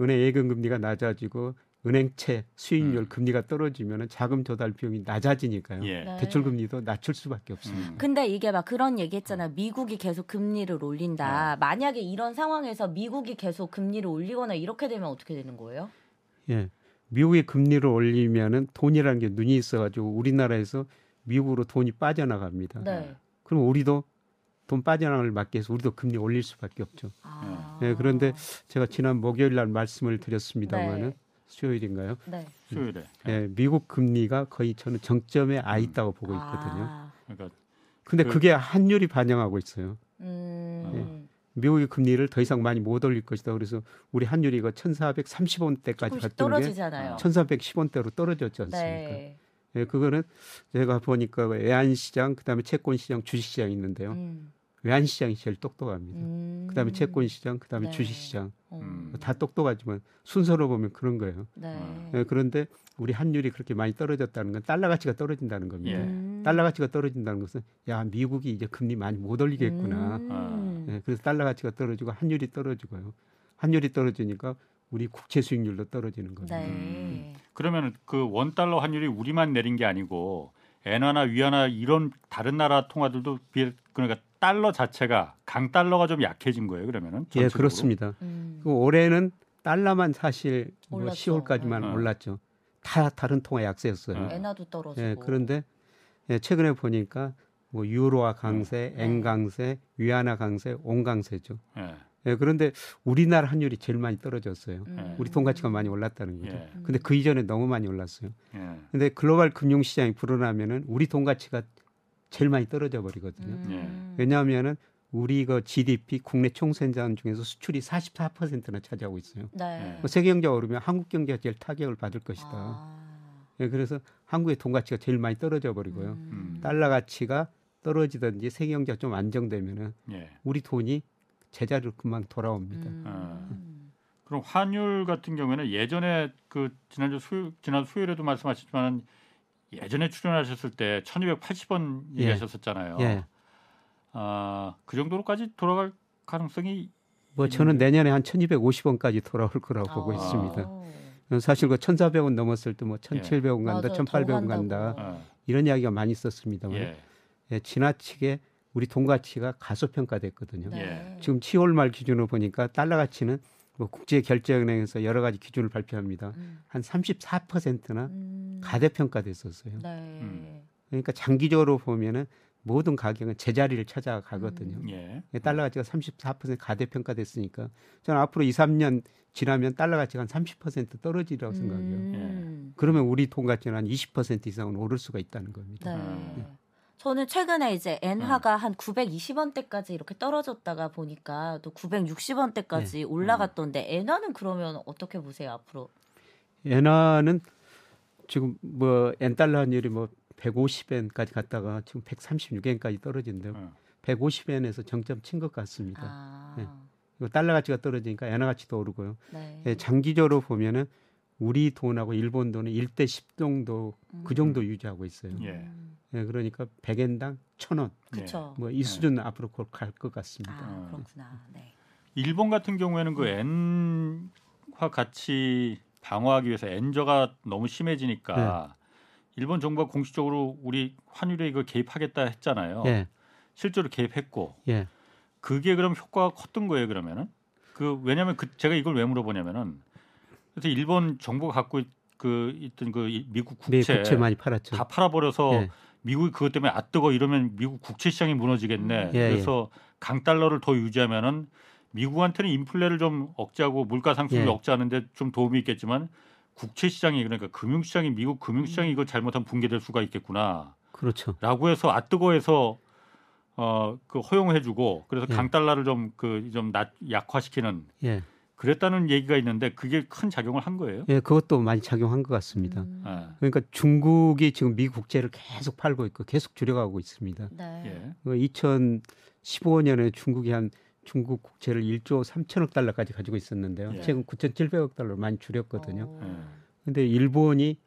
은행 예금 금리가 낮아지고 은행채 수익률 음. 금리가 떨어지면 자금 조달 비용이 낮아지니까요. 예. 네. 대출 금리도 낮출 수밖에 없습니다. 음. 근데 이게 막 그런 얘기했잖아요. 미국이 계속 금리를 올린다. 음. 만약에 이런 상황에서 미국이 계속 금리를 올리거나 이렇게 되면 어떻게 되는 거예요? 예, 미국이 금리를 올리면은 돈이라는 게 눈이 있어가지고 우리나라에서 미국으로 돈이 빠져나갑니다. 네. 그럼 우리도 돈 빠져나가는 걸 막기 위해서 우리도 금리 올릴 수밖에 없죠. 아. 네, 그런데 제가 지난 목요일 날 말씀을 드렸습니다마는 네. 수요일인가요? 네. 수요일에. 네, 미국 금리가 거의 저는 정점에 아 있다고 음. 보고 있거든요. 그런데 그러니까 그게 환율이 반영하고 있어요. 음. 네, 미국의 금리를 더 이상 많이 못 올릴 것이다. 그래서 우리 환율이 이거 천사백삼십 원대까지 갔던 게 천사백십 원대로 떨어졌지 않습니까? 네. 네, 그거는 제가 보니까 외환시장, 그다음에 채권시장, 주식시장이 있는데요. 음. 외환시장이 제일 똑똑합니다. 음. 그다음에 채권시장, 그다음에 네. 주식시장. 음. 다 똑똑하지만 순서로 보면 그런 거예요. 네. 네, 그런데 우리 환율이 그렇게 많이 떨어졌다는 건 달러 가치가 떨어진다는 겁니다. 예. 달러 가치가 떨어진다는 것은 야 미국이 이제 금리 많이 못 올리겠구나. 음. 네, 그래서 달러 가치가 떨어지고 환율이 떨어지고요. 환율이 떨어지니까 우리 국채 수익률도 떨어지는 거죠. 네. 음. 그러면 그 원달러 환율이 우리만 내린 게 아니고 엔화나 위안화 이런 다른 나라 통화들도 그러니까 달러 자체가 강달러가 좀 약해진 거예요. 그러면은 전체적으로. 예, 그렇습니다. 음. 그 올해는 달러만 사실 뭐 시월까지만 음. 올랐죠. 다 다른 통화 약세였어요. 엔화도 음. 떨어지고. 예, 그런데 최근에 보니까 뭐 유로화 강세, 엔 음. 강세, 위안화 강세, 원 강세죠. 예. 예, 그런데 우리나라 환율이 제일 많이 떨어졌어요. 예. 우리 돈 가치가 많이 올랐다는 거죠. 예. 근데 그 이전에 너무 많이 올랐어요. 예. 근데 글로벌 금융시장이 불어나면은 우리 돈 가치가 제일 많이 떨어져 버리거든요. 예. 왜냐하면은 우리 그 지디피 국내 총생산 중에서 수출이 사십사 퍼센트나 차지하고 있어요. 네. 세계 경제가 오르면 한국 경제가 제일 타격을 받을 것이다. 아. 예, 그래서 한국의 돈 가치가 제일 많이 떨어져 버리고요. 음. 달러 가치가 떨어지든지 세계 경제가 좀 안정되면은 예. 우리 돈이 제자리로 금방 돌아옵니다. 음. 음. 그럼 환율 같은 경우에는 예전에 그 지난주 수요, 지난 수요일에도 말씀하셨지만 예전에 출연하셨을 때 천이백팔십 원 예. 얘기하셨었잖아요. 예. 아, 그 정도로까지 돌아갈 가능성이 뭐 있는데. 저는 내년에 한 천이백오십 원까지 돌아올 거라고 아. 보고 있습니다. 사실 그 천사백 원 넘었을 때 뭐 천칠백 원 예. 간다, 맞아요. 천팔백 원 간다 아. 이런 이야기가 많이 있었습니다만 예. 예, 지나치게 우리 돈 가치가 가소평가됐거든요. 네. 지금 시월 말 기준으로 보니까 달러 가치는 뭐 국제결제은행에서 여러 가지 기준을 발표합니다. 음. 한 삼십사 퍼센트나 음. 가대평가됐었어요. 네. 음. 그러니까 장기적으로 보면은 모든 가격은 제자리를 찾아가거든요. 음. 예. 달러 가치가 삼십사 퍼센트 가대평가됐으니까 저는 앞으로 이, 삼 년 지나면 달러 가치가 한 삼십 퍼센트 떨어지라고 음. 생각해요. 예. 그러면 우리 돈 가치는 한 이십 퍼센트 이상은 오를 수가 있다는 겁니다. 네. 네. 저는 최근에 이제 엔화가 음. 한 구백이십 원대까지 이렇게 떨어졌다가 보니까 또 구백육십 원대까지 네. 올라갔던데 엔화는 그러면 어떻게 보세요 앞으로? 엔화는 지금 뭐 엔달러 환율이 뭐 백오십 엔까지 갔다가 지금 백삼십육 엔까지 떨어진데요. 음. 백오십 엔에서 정점 친 것 같습니다. 아. 네. 그리고 달러 가치가 떨어지니까 엔화 가치도 오르고요. 네. 네, 장기적으로 보면은 우리 돈하고 일본 돈은 일 대 십 정도 음. 그 정도 유지하고 있어요. 예. 예, 그러니까 백 엔당 천 원. 그렇죠. 뭐 이 수준 예. 앞으로 곧 갈 것 같습니다. 아, 그렇구나. 네. 일본 같은 경우에는 그 엔화 가치 방어하기 위해서 엔저가 너무 심해지니까 네. 일본 정부가 공식적으로 우리 환율에 이거 개입하겠다 했잖아요. 예. 실제로 개입했고. 예. 그게 그럼 효과가 컸던 거예요, 그러면은? 그 왜냐면 그 제가 이걸 왜 물어보냐면은 그래서 일본 정부가 갖고 있, 그 있던 그 미국 국채, 네, 국채 많이 팔았죠. 다 팔아버려서 예. 미국이 그것 때문에 아 뜨거 이러면 미국 국채 시장이 무너지겠네. 예, 그래서 예. 강달러를 더 유지하면은 미국한테는 인플레를 좀 억제하고 물가 상승을 예. 억제하는데 좀 도움이 있겠지만 국채 시장이 그러니까 금융 시장이 미국 금융 시장이 이걸 잘못하면 붕괴될 수가 있겠구나. 그렇죠. 라고 해서 아 뜨거해서 어 그 허용해주고 그래서 예. 강달러를 좀 그 좀 약화시키는. 예. 그랬다는 얘기가 있는데 그게 큰 작용을 한 거예요? 예, 그것도 많이 작용한 것 같습니다. 음. 그러니까 중국이 지금 미국 국채를 계속 팔고 있고 계속 줄여가고 있습니다. 네. 예. 이천십오 년에 중국이 한 중국 국채를 일조 삼천억 달러까지 가지고 있었는데요. 예. 최근 구천칠백억 달러로 많이 줄였거든요. 그런데 예. 일본이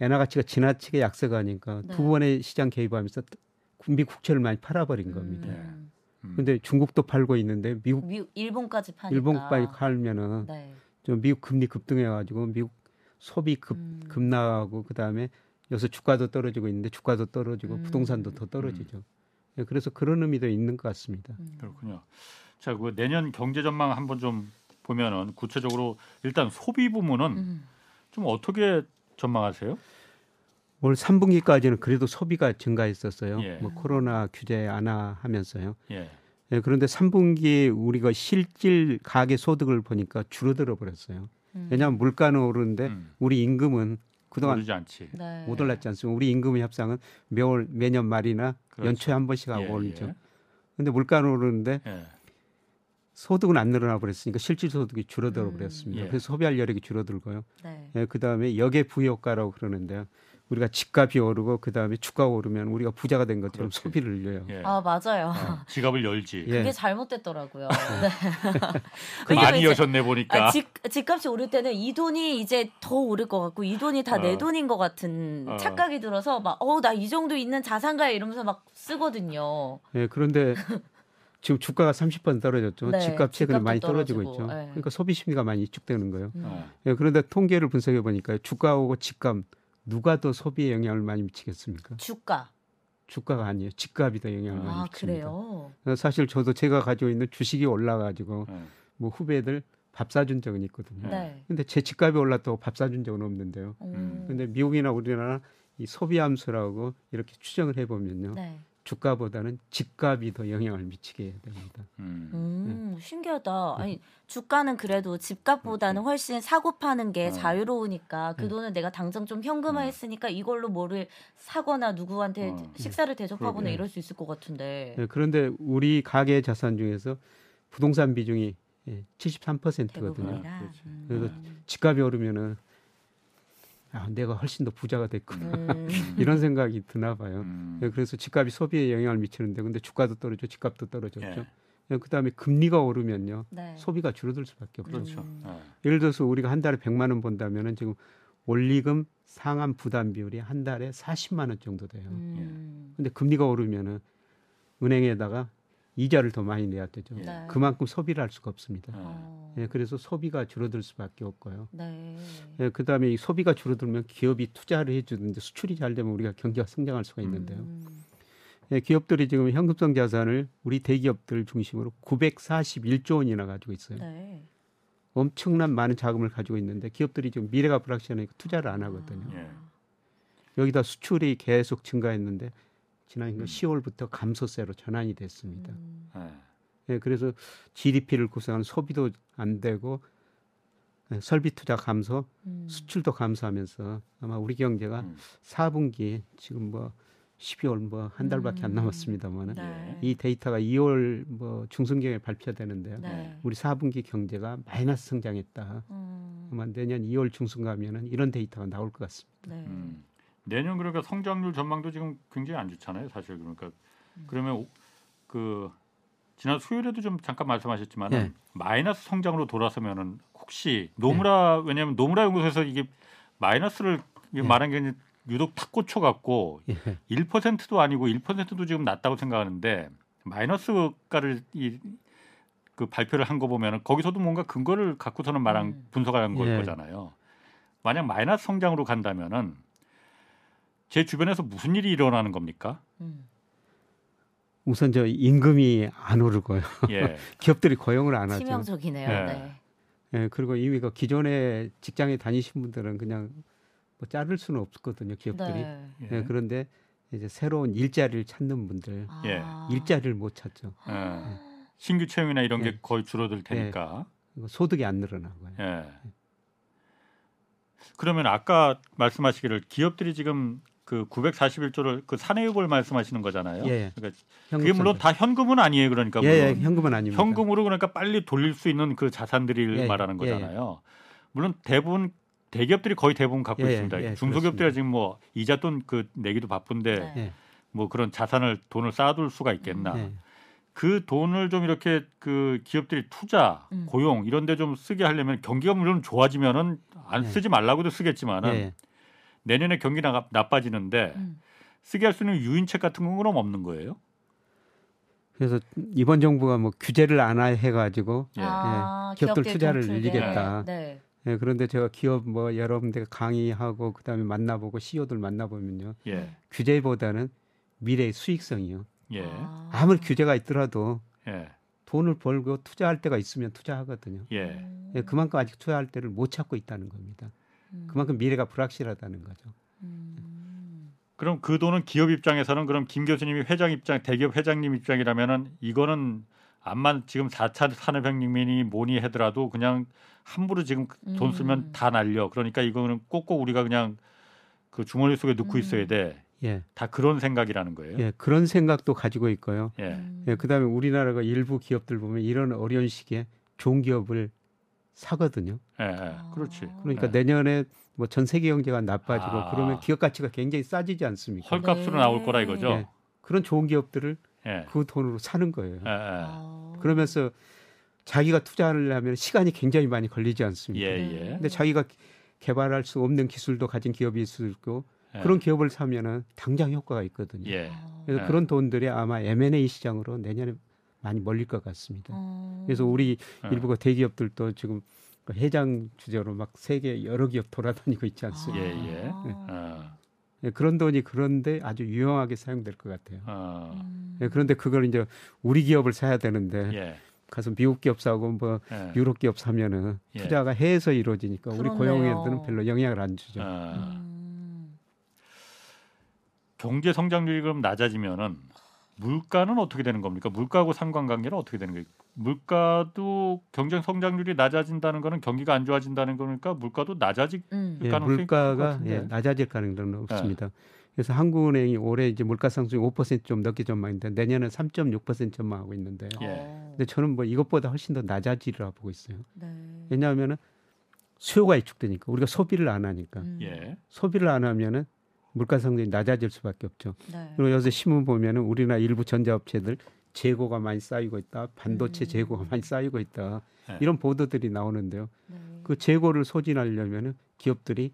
엔화 가치가 지나치게 약세가니까 네. 두 번의 시장 개입하면서 미국 국채를 많이 팔아버린 겁니다. 음. 예. 근데 중국도 팔고 있는데 미국, 미, 일본까지 파니까 일본까지 팔면은 네. 좀 미국 금리 급등해가지고 미국 소비 급 음. 급락하고 그 다음에 여기서 주가도 떨어지고 있는데 주가도 떨어지고 음. 부동산도 더 떨어지죠. 음. 네, 그래서 그런 의미도 있는 것 같습니다. 음. 그렇군요. 자, 그 내년 경제 전망 한번 좀 보면은 구체적으로 일단 소비 부문은 음. 좀 어떻게 전망하세요? 올 삼 분기까지는 그래도 소비가 증가했었어요. 예. 뭐 코로나 규제 완화하면서요. 예. 예, 그런데 삼 분기에 우리가 실질 가계 소득을 보니까 줄어들어 버렸어요. 음. 왜냐하면 물가는 오르는데 음. 우리 임금은 그동안 오르지 않지. 네. 못 올랐지 않습니까? 우리 임금의 협상은 매월 매년 말이나 그렇죠. 연초에 한 번씩 하고 예, 오르죠. 예. 그런데 물가는 오르는데 예. 소득은 안 늘어나 버렸으니까 실질 소득이 줄어들어 버렸습니다. 음. 예. 그래서 소비할 여력이 줄어들고요. 네. 예, 그다음에 역의 부효과라고 그러는데요. 우리가 집값이 오르고 그다음에 주가가 오르면 우리가 부자가 된 것처럼 그렇지. 소비를 늘려요. 예. 아 맞아요. 어, 지갑을 열지. 그게 예. 잘못됐더라고요. 네. 많이 여셨네 보니까. 아, 집, 집값이 오를 때는 이 돈이 이제 더 오를 것 같고 이 돈이 다 내 어. 돈인 것 같은 어. 착각이 들어서 막 어 나 이 정도 있는 자산가에 이러면서 막 쓰거든요. 예 그런데 지금 주가가 삼십 번 떨어졌죠. 네, 집값 최근에 많이 떨어지고, 떨어지고 있죠. 예. 그러니까 소비 심리가 많이 위축되는 거예요. 음. 예, 그런데 통계를 분석해 보니까 주가하고 집값 누가 더 소비에 영향을 많이 미치겠습니까? 주가. 주가가 아니에요. 집값이 더 영향을 아, 많이 미칩니다. 그래요? 사실 저도 제가 가지고 있는 주식이 올라가지고 네. 뭐 후배들 밥 사준 적은 있거든요. 네. 근데 제 집값이 올랐다고 밥 사준 적은 없는데요. 음. 근데 미국이나 우리나라 이 소비 함수라고 이렇게 추정을 해보면요. 네. 주가보다는 집값이 더 영향을 미치게 됩니다. 음, 음 네. 신기하다. 네. 아니 주가는 그래도 집값보다는 훨씬 사고 파는 게 네. 자유로우니까 그 돈은 네. 내가 당장 좀 현금화했으니까 네. 이걸로 뭐를 사거나 누구한테 어. 식사를 대접하거나 네. 이럴 수 있을 것 같은데. 네. 그런데 우리 가계 자산 중에서 부동산 비중이 칠십삼 퍼센트거든요. 음. 그래서 집값이 오르면은. 아, 내가 훨씬 더 부자가 됐구나. 음. 이런 생각이 드나 봐요. 음. 그래서 집값이 소비에 영향을 미치는데 근데 주가도 떨어져 집값도 떨어졌죠. 예. 그다음에 금리가 오르면요. 네. 소비가 줄어들 수밖에 없죠. 그렇죠. 음. 예를 들어서 우리가 한 달에 백만 원 번다면은 지금 원리금 상환 부담 비율이 한 달에 사십만 원 정도 돼요. 음. 근데 금리가 오르면은 은행에다가 이자를 더 많이 내야 되죠. 네. 그만큼 소비를 할 수가 없습니다. 아. 예, 그래서 소비가 줄어들 수밖에 없고요. 네. 예, 그다음에 이 소비가 줄어들면 기업이 투자를 해주는데 수출이 잘 되면 우리가 경제가 성장할 수가 있는데요. 음. 예, 기업들이 지금 현금성 자산을 우리 대기업들 중심으로 구백사십일조 원이나 가지고 있어요. 네. 엄청난 많은 자금을 가지고 있는데 기업들이 지금 미래가 불확실하니까 투자를 안 하거든요. 아. 여기다 수출이 계속 증가했는데 지난 음. 시월부터 감소세로 전환이 됐습니다. 음. 네, 그래서 지디피를 구성하는 소비도 안 되고 네, 설비 투자 감소, 음. 수출도 감소하면서 아마 우리 경제가 음. 사분기 지금 뭐 십이월 뭐 한 달밖에 음. 안 남았습니다만은 네. 이 데이터가 이월 뭐 중순경에 발표되는데요. 네. 우리 사분기 경제가 마이너스 성장했다. 음. 아마 내년 이월 중순 가면은 이런 데이터가 나올 것 같습니다. 네. 음. 내년 그러니까 성장률 전망도 지금 굉장히 안 좋잖아요. 사실 그러니까 그러면 그 지난 수요일에도 좀 잠깐 말씀하셨지만 네. 마이너스 성장으로 돌아서면은 혹시 노무라 네. 왜냐하면 노무라 연구소에서 이게 마이너스를 네. 말한 게 유독 탁 꽂혀갖고 네. 일 퍼센트도 아니고 일 퍼센트도 지금 낮다고 생각하는데 마이너스가를 이 그 발표를 한 거 보면은 거기서도 뭔가 근거를 갖고서는 말한 분석한 걸 네. 거잖아요. 만약 마이너스 성장으로 간다면은. 제 주변에서 무슨 일이 일어나는 겁니까? 음. 우선 저 임금이 안 오르고요. 예. 기업들이 고용을 안 하죠. 치명적이네요. 예. 네. 예, 그리고 이미 그 기존에 직장에 다니신 분들은 그냥 뭐 자를 수는 없거든요. 기업들이. 네. 예. 예, 그런데 이제 새로운 일자리를 찾는 분들, 아. 일자리를 못 찾죠. 예. 예. 신규 채용이나 이런 예. 게 거의 줄어들 테니까. 예. 소득이 안 늘어나고요. 예. 예. 그러면 아까 말씀하시기를 기업들이 지금 그 구백사십일 조를 그 사내유보를 말씀하시는 거잖아요. 예, 그러니까 그게 물론 다 현금은 아니에요. 그러니까 예, 예, 현금은 아닙니다. 현금으로 그러니까 빨리 돌릴 수 있는 그 자산들을 예, 말하는 거잖아요. 예, 예. 물론 대부분 대기업들이 거의 대부분 갖고 예, 있습니다. 예, 중소기업들이 지금 뭐 이자 돈 그 내기도 바쁜데 예. 뭐 그런 자산을 돈을 쌓아둘 수가 있겠나. 예. 그 돈을 좀 이렇게 그 기업들이 투자, 음. 고용 이런 데 좀 쓰게 하려면 경기가 물론 좋아지면은 안 예. 쓰지 말라고도 쓰겠지만은. 예. 내년에 경기가 나빠지는데 음. 쓰게 할 수 있는 유인책 같은 건 그럼 없는 거예요? 그래서 이번 정부가 뭐 규제를 안 해가지고 예. 아, 예, 기업들 투자를 경출에. 늘리겠다. 네. 예, 그런데 제가 기업 뭐 여러 군데 강의하고 그다음에 만나보고 씨이오들 만나보면요. 예. 규제보다는 미래의 수익성이요. 예. 아무리 규제가 있더라도 예. 돈을 벌고 투자할 때가 있으면 투자하거든요. 예. 예, 그만큼 아직 투자할 때를 못 찾고 있다는 겁니다. 그만큼 미래가 불확실하다는 거죠. 음. 그럼 그 돈은 기업 입장에서는 그럼 김 교수님이 회장 입장, 대기업 회장님 입장이라면은 이거는 암만 지금 사 차 산업혁명이니 뭐니 하더라도 그냥 함부로 지금 음. 돈 쓰면 다 날려. 그러니까 이거는 꼭꼭 우리가 그냥 그 주머니 속에 넣고 음. 있어야 돼. 예. 다 그런 생각이라는 거예요. 예, 그런 생각도 가지고 있고요. 예. 음. 예, 그다음에 우리나라가 일부 기업들 보면 이런 어려운 시기에 좋은 기업을 사거든요. 예, 예. 그렇지. 그러니까 예. 내년에 뭐 전 세계 경제가 나빠지고 아. 그러면 기업 가치가 굉장히 싸지지 않습니까? 헐값으로 네. 나올 거라 이거죠. 예. 그런 좋은 기업들을 예. 그 돈으로 사는 거예요. 예, 예. 그러면서 자기가 투자하려면 시간이 굉장히 많이 걸리지 않습니까? 예, 예. 근데 자기가 개발할 수 없는 기술도 가진 기업이 있을 거고 예. 그런 기업을 사면은 당장 효과가 있거든요. 예. 그래서 예. 그런 돈들이 아마 엠 앤 에이 시장으로 내년에 많이 멀릴 것 같습니다. 음. 그래서 우리 일부가 대기업들도 지금 해장 주제로 막 세계 여러 기업 돌아다니고 있지 않습니까? 아. 예, 예. 네. 아. 네, 그런 돈이 그런데 아주 유용하게 사용될 것 같아요. 아. 음. 네, 그런데 그걸 이제 우리 기업을 사야 되는데 예. 가서 미국 기업 사고 뭐 예. 유럽 기업 사면은 예. 투자가 해외에서 이루어지니까 그렇네요. 우리 고용인들은 별로 영향을 안 주죠. 아. 음. 경제 성장률이 그럼 낮아지면은 물가는 어떻게 되는 겁니까? 물가하고 상관관계는 어떻게 되는 거예요? 물가도 경쟁 성장률이 낮아진다는 거는 경기가 안 좋아진다는 거니까 물가도 낮아질 음. 가능성이 예, 물가가 예, 낮아질 가능성은 없습니다. 예. 그래서 한국은행이 올해 이제 물가 상승이 오 퍼센트 좀 넘게 전망인데 내년은 삼 점 육 퍼센트 전망하고 있는데요. 예. 근데 저는 뭐 이것보다 훨씬 더 낮아지리라 보고 있어요. 네. 왜냐하면은 수요가 위축되니까 우리가 소비를 안 하니까 음. 예. 소비를 안 하면은 물가 상승이 낮아질 수밖에 없죠. 네. 그리고 요새 신문 보면은 우리나라 일부 전자업체들 재고가 많이 쌓이고 있다, 반도체 음. 재고가 많이 쌓이고 있다 네. 이런 보도들이 나오는데요. 네. 그 재고를 소진하려면은 기업들이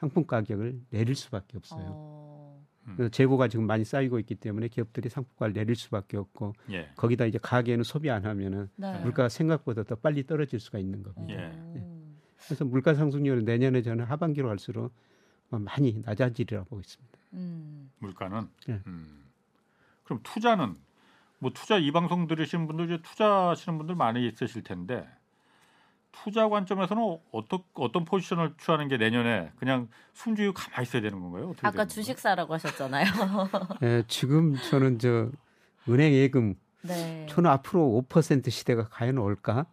상품 가격을 내릴 수밖에 없어요. 어... 그래서 재고가 지금 많이 쌓이고 있기 때문에 기업들이 상품가를 내릴 수밖에 없고 예. 거기다 이제 가게는 소비 안 하면은 네. 물가가 생각보다 더 빨리 떨어질 수가 있는 겁니다. 예. 예. 그래서 물가 상승률은 내년에 저는 하반기로 갈수록 많이 낮아지리라 보고 있습니다. 음. 물가는 네. 음. 그럼 투자는 뭐 투자 이 방송 들으시는 분들 이제 투자하시는 분들 많이 있으실 텐데 투자 관점에서는 어떤 어떤 포지션을 취하는 게 내년에 그냥 숨죽이고 가만히 있어야 되는 건가요? 어떻게 아까 주식 사라고 하셨잖아요. 네, 지금 저는 저 은행 예금 네. 저는 앞으로 오 퍼센트 시대가 과연 올까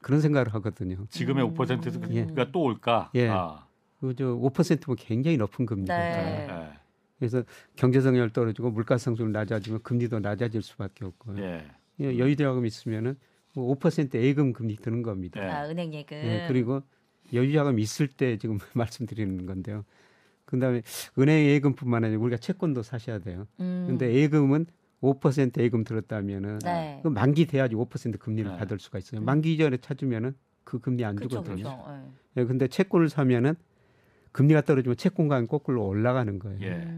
그런 생각을 하거든요. 지금의 음. 오 퍼센트가 예. 또 올까? 예. 아. 그저 오 퍼센트면 굉장히 높은 금리입니다. 네. 네. 그래서 경제 성장률 떨어지고 물가 상승률 낮아지면 금리도 낮아질 수밖에 없고요. 예. 여유자금 있으면은 뭐 오 퍼센트 예금 금리 드는 겁니다. 네. 아, 은행 예금. 네, 그리고 여유자금 있을 때 지금 말씀드리는 건데요. 그다음에 은행 예금뿐만 아니라 우리가 채권도 사셔야 돼요. 음. 근데 예금은 오 퍼센트 예금 들었다면은 네. 그 만기 돼야지 오 퍼센트 금리를 네. 받을 수가 있어요. 만기 이전에 찾으면은 그 금리 안 그쵸, 주거든요. 예. 네. 근데 채권을 사면은 금리가 떨어지면 채권가는 거꾸로 올라가는 거예요. 예.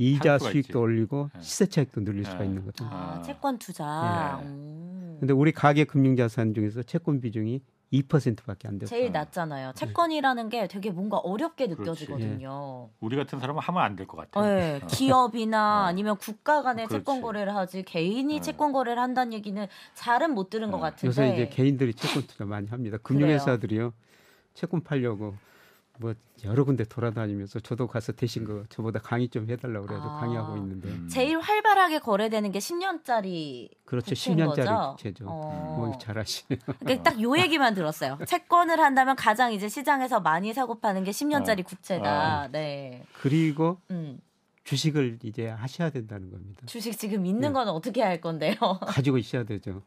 이자 수익도 있지. 올리고 시세 차익도 늘릴 예. 수가 있는 거죠. 아, 채권 투자. 그런데 예. 우리 가계 금융자산 중에서 채권 비중이 이 퍼센트밖에 안 돼요. 제일 낮잖아요. 채권이라는 게 되게 뭔가 어렵게 느껴지거든요. 예. 우리 같은 사람은 하면 안 될 것 같아요. 예. 기업이나 예. 아니면 국가 간에 그렇지. 채권 거래를 하지 개인이 예. 채권 거래를 한다는 얘기는 잘은 못 들은 예. 것 같은데. 요새 이제 개인들이 채권 투자 많이 합니다. 금융회사들이요. 채권 팔려고. 뭐 여러 군데 돌아다니면서 저도 가서 대신 그 저보다 강의 좀 해달라고 그래도 아, 강의하고 있는데 음. 제일 활발하게 거래되는 게 십 년짜리 그렇죠. 십 년짜리 국채죠. 어. 뭐 잘하시네요. 그러니까 딱 요 얘기만 들었어요. 채권을 한다면 가장 이제 시장에서 많이 사고 파는 게 십 년짜리 어. 국채다. 아. 네. 그리고 음. 주식을 이제 하셔야 된다는 겁니다. 주식 지금 있는 네. 건 어떻게 할 건데요? 가지고 있어야 되죠.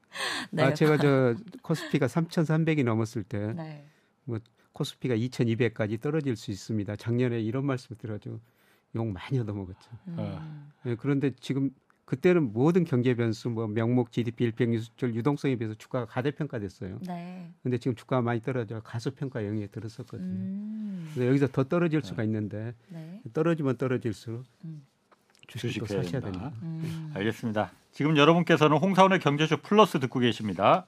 네. 아, 제가 저 코스피가 삼천삼백이 넘었을 때 네. 뭐 코스피가 이천이백까지 떨어질 수 있습니다. 작년에 이런 말씀을 들어가지고 욕 많이 얻어먹었죠. 음. 네, 그런데 지금 그때는 모든 경제 변수, 뭐 명목, 지디피, 일평균 수출, 유동성에 비해서 주가가 과대평가됐어요. 그런데 네. 지금 주가가 많이 떨어져 가소평가 영역에 들었었거든요. 음. 그래서 여기서 더 떨어질 수가 있는데 네. 떨어지면 떨어질수록 음. 주식도 사셔야 됩니다. 음. 알겠습니다. 지금 여러분께서는 홍사훈의 경제쇼 플러스 듣고 계십니다.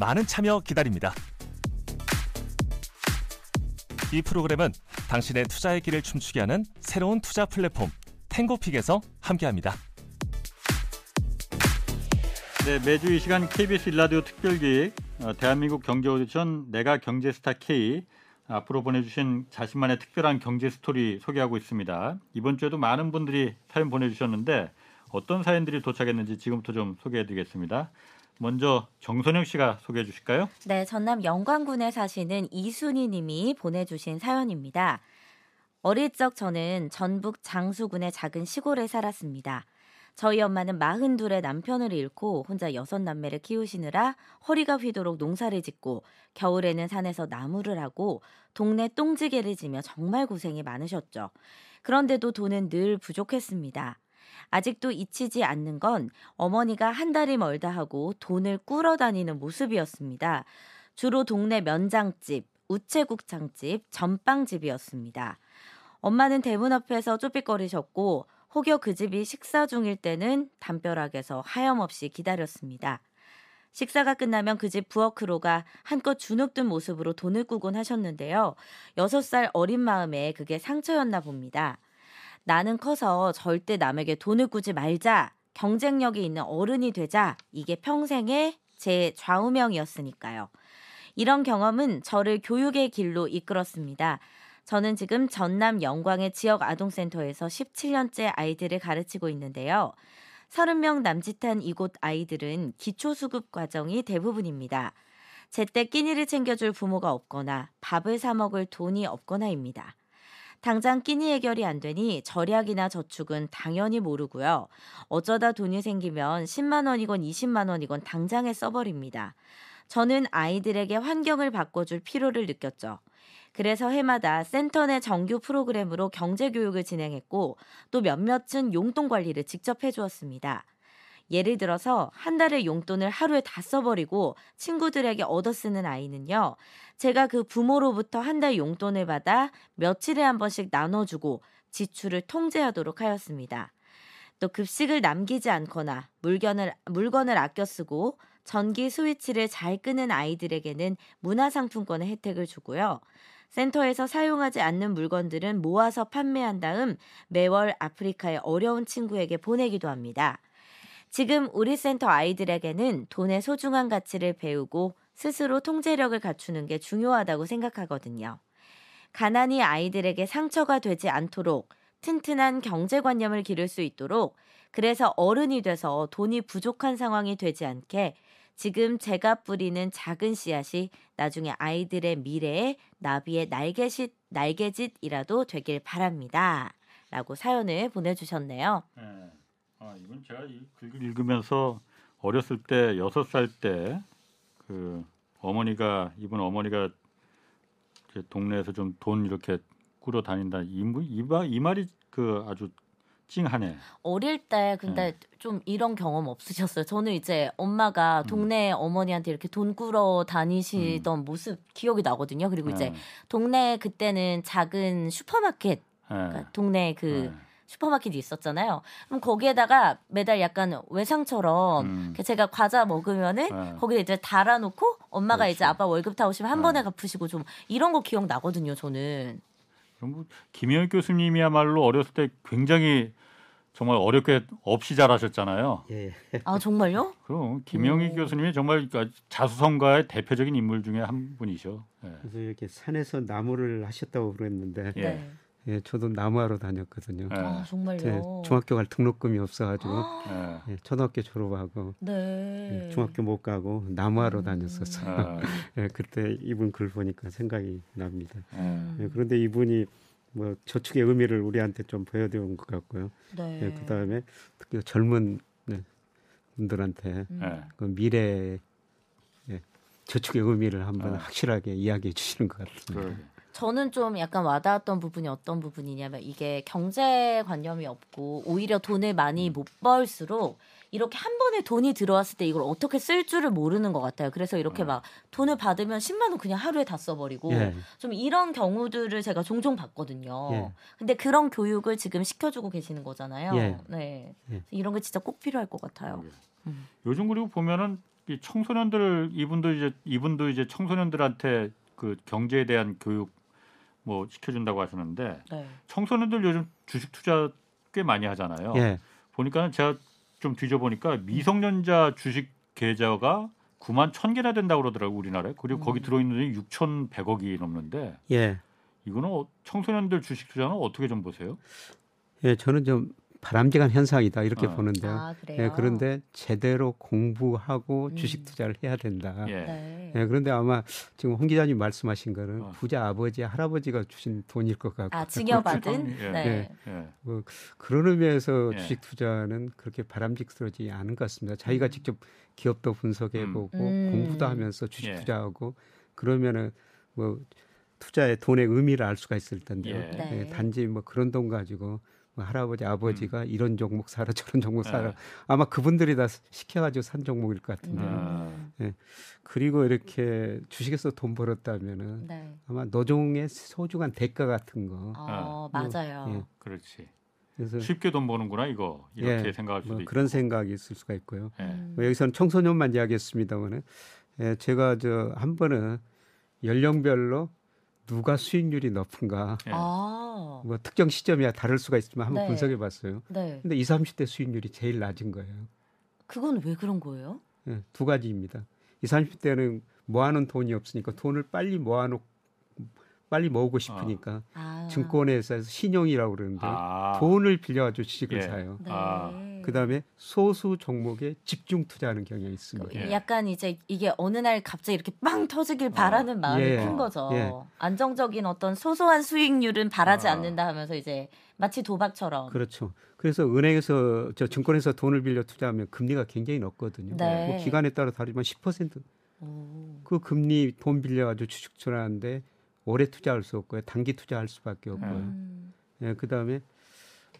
많은 참여 기다립니다. 이 프로그램은 당신의 투자의 길을 춤추게 하는 새로운 투자 플랫폼 탱고픽에서 함께합니다. 네, 매주 이 시간 케이비에스 일라디오 특별기획 어, 대한민국 경제 오디션 내가 경제스타 K 앞으로 보내주신 자신만의 특별한 경제 스토리 소개하고 있습니다. 이번 주에도 많은 분들이 사연 보내주셨는데 어떤 사연들이 도착했는지 지금부터 좀 소개해드리겠습니다. 먼저 정선영 씨가 소개해 주실까요? 네, 전남 영광군에 사시는 이순희 님이 보내주신 사연입니다. 어릴 적 저는 전북 장수군의 작은 시골에 살았습니다. 저희 엄마는 마흔둘의 남편을 잃고 혼자 여섯 남매를 키우시느라 허리가 휘도록 농사를 짓고 겨울에는 산에서 나무를 하고 동네 똥지개를 지며 정말 고생이 많으셨죠. 그런데도 돈은 늘 부족했습니다. 아직도 잊히지 않는 건 어머니가 한 달이 멀다 하고 돈을 꾸러 다니는 모습이었습니다. 주로 동네 면장집, 우체국장집, 전빵집이었습니다. 엄마는 대문 앞에서 쪼빛거리셨고 혹여 그 집이 식사 중일 때는 담벼락에서 하염없이 기다렸습니다. 식사가 끝나면 그 집 부엌으로 가 한껏 주눅든 모습으로 돈을 꾸곤 하셨는데요. 여섯 살 어린 마음에 그게 상처였나 봅니다. 나는 커서 절대 남에게 돈을 꾸지 말자, 경쟁력이 있는 어른이 되자, 이게 평생의 제 좌우명이었으니까요. 이런 경험은 저를 교육의 길로 이끌었습니다. 저는 지금 전남 영광의 지역아동센터에서 십칠 년째 아이들을 가르치고 있는데요. 삼십 명 남짓한 이곳 아이들은 기초수급 과정이 대부분입니다. 제때 끼니를 챙겨줄 부모가 없거나 밥을 사 먹을 돈이 없거나입니다. 당장 끼니 해결이 안 되니 절약이나 저축은 당연히 모르고요. 어쩌다 돈이 생기면 십만 원이건 이십만 원이건 당장에 써버립니다. 저는 아이들에게 환경을 바꿔줄 필요를 느꼈죠. 그래서 해마다 센터 내 정규 프로그램으로 경제교육을 진행했고 또 몇몇은 용돈 관리를 직접 해주었습니다. 예를 들어서 한 달의 용돈을 하루에 다 써버리고 친구들에게 얻어쓰는 아이는요. 제가 그 부모로부터 한 달 용돈을 받아 며칠에 한 번씩 나눠주고 지출을 통제하도록 하였습니다. 또 급식을 남기지 않거나 물건을, 물건을 아껴 쓰고 전기 스위치를 잘 끄는 아이들에게는 문화상품권의 혜택을 주고요. 센터에서 사용하지 않는 물건들은 모아서 판매한 다음 매월 아프리카의 어려운 친구에게 보내기도 합니다. 지금 우리 센터 아이들에게는 돈의 소중한 가치를 배우고 스스로 통제력을 갖추는 게 중요하다고 생각하거든요. 가난이 아이들에게 상처가 되지 않도록 튼튼한 경제관념을 기를 수 있도록, 그래서 어른이 돼서 돈이 부족한 상황이 되지 않게 지금 제가 뿌리는 작은 씨앗이 나중에 아이들의 미래에 나비의 날개짓, 날개짓이라도 되길 바랍니다. 라고 사연을 보내주셨네요. 네. 아, 이건 제가 이 글을 읽으면서 어렸을 때 여섯 살 때 그 어머니가 이분 어머니가 제 동네에서 좀 돈 이렇게 꾸러 다닌다 이, 이, 이 말이 그 아주 찡하네. 어릴 때 근데 네. 좀 이런 경험 없으셨어요? 저는 이제 엄마가 동네 음. 어머니한테 이렇게 돈 꾸러 다니시던 음. 모습 기억이 나거든요. 그리고 네. 이제 동네 그때는 작은 슈퍼마켓, 네. 그러니까 동네 그 네. 슈퍼마켓이 있었잖아요. 그럼 거기에다가 매달 약간 외상처럼 음. 제가 과자 먹으면은 네. 거기에 이제 달아놓고 엄마가 그렇지. 이제 아빠 월급 타오시면 한 네. 번에 갚으시고 좀 이런 거 기억 나거든요. 저는. 김영익 교수님이야말로 어렸을 때 굉장히 정말 어렵게 없이 자라셨잖아요. 예. 아 정말요? 그럼 김영익 오. 교수님이 정말 자수성가의 대표적인 인물 중에 한 분이셔. 예. 그래서 이렇게 산에서 나무를 하셨다고 그랬는데, 예, 예 저도 나무하러 다녔거든요. 예. 아 정말요? 중학교 갈 등록금이 없어가지고 아. 예, 초등학교 졸업하고, 네, 예, 중학교 못 가고 나무하러 음. 다녔었어요. 예. 예, 그때 이분 글 보니까 생각이 납니다. 음. 예, 그런데 이분이 뭐 저축의 의미를 우리한테 좀 보여드린 것 같고요. 네. 예, 그다음에 특히 젊은 네, 분들한테 음. 그 미래의 예, 저축의 의미를 한번 네. 확실하게 이야기해 주시는 것 같습니다. 네. 저는 좀 약간 와닿았던 부분이 어떤 부분이냐면 이게 경제관념이 없고 오히려 돈을 많이 못 벌수록 이렇게 한 번에 돈이 들어왔을 때 이걸 어떻게 쓸 줄을 모르는 것 같아요. 그래서 이렇게 막 돈을 받으면 십만 원 그냥 하루에 다 써버리고 예. 좀 이런 경우들을 제가 종종 봤거든요. 예. 근데 그런 교육을 지금 시켜주고 계시는 거잖아요. 예. 네, 예. 이런 게 진짜 꼭 필요할 것 같아요. 예. 음. 요즘 그리고 보면은 이 청소년들 이분도 이제 이분도 이제 청소년들한테 그 경제에 대한 교육 뭐 시켜준다고 하시는데 네. 청소년들 요즘 주식 투자 꽤 많이 하잖아요. 예. 보니까는 제가 좀 뒤져보니까 미성년자 주식 계좌가 구만 천 개나 된다고 그러더라고요. 우리나라에. 그리고 음. 거기 들어있는 돈이 육천백억이 넘는데 예. 이거는 청소년들 주식 투자는 어떻게 좀 보세요? 예, 저는 좀 바람직한 현상이다 이렇게 어. 보는데요. 아, 예, 그런데 제대로 공부하고 음. 주식 투자를 해야 된다. 예. 네. 예, 그런데 아마 지금 홍 기자님 말씀하신 거는 어. 부자 아버지, 할아버지가 주신 돈일 것 같고. 아, 증여받은? 예. 네. 예. 예. 뭐, 그런 의미에서 예. 주식 투자는 그렇게 바람직스러지 않은 것 같습니다. 자기가 직접 기업도 분석해보고 음. 공부도 하면서 주식 예. 투자하고 그러면은 뭐 투자의 돈의 의미를 알 수가 있을 텐데요. 예. 네. 예, 단지 뭐 그런 돈 가지고 할아버지, 아버지가 음. 이런 종목 사라 저런 종목 사라 네. 아마 그분들이 다 시켜가지고 산 종목일 것 같은데요. 아. 네. 그리고 이렇게 주식에서 돈 벌었다면은 네. 아마 노종의 소중한 대가 같은 거. 어, 아. 맞아요. 네. 그렇지. 그래서 쉽게 돈 버는구나 이거 이렇게 네. 생각할 수도 뭐 있고. 그런 생각이 있을 수가 있고요. 네. 뭐 여기서는 청소년만 이야기했습니다만은 예, 제가 저 한 번은 연령별로 누가 수익률이 높은가. 네. 아. 뭐 특정 시점이야 다를 수가 있지만 한번 네. 분석해 봤어요. 네. 근데 이십, 삼십 대 수익률이 제일 낮은 거예요. 그건 왜 그런 거예요? 네, 두 가지입니다. 이십, 삼십 대는 모아놓은 돈이 없으니까 돈을 빨리 모아놓고 빨리 모으고 싶으니까 아. 증권회사에서 신용이라고 그러는데 아. 돈을 빌려가지고 주식을 예. 사요. 네. 아. 그다음에 소수 종목에 집중 투자하는 경향이 있습니다. 그, 약간 이제 이게 어느 날 갑자기 이렇게 빵 터지길 어. 바라는 마음이 예. 큰 거죠. 예. 안정적인 어떤 소소한 수익률은 바라지 아. 않는다 하면서 이제 마치 도박처럼. 그렇죠. 그래서 은행에서 저 증권에서 돈을 빌려 투자하면 금리가 굉장히 높거든요. 네. 뭐 기간에 따라 다르지만 십 퍼센트. 오. 그 금리 돈 빌려가지고 주식 투자하는데 오래 투자할 수 없고요. 단기 투자할 수밖에 없고요. 음. 예, 그다음에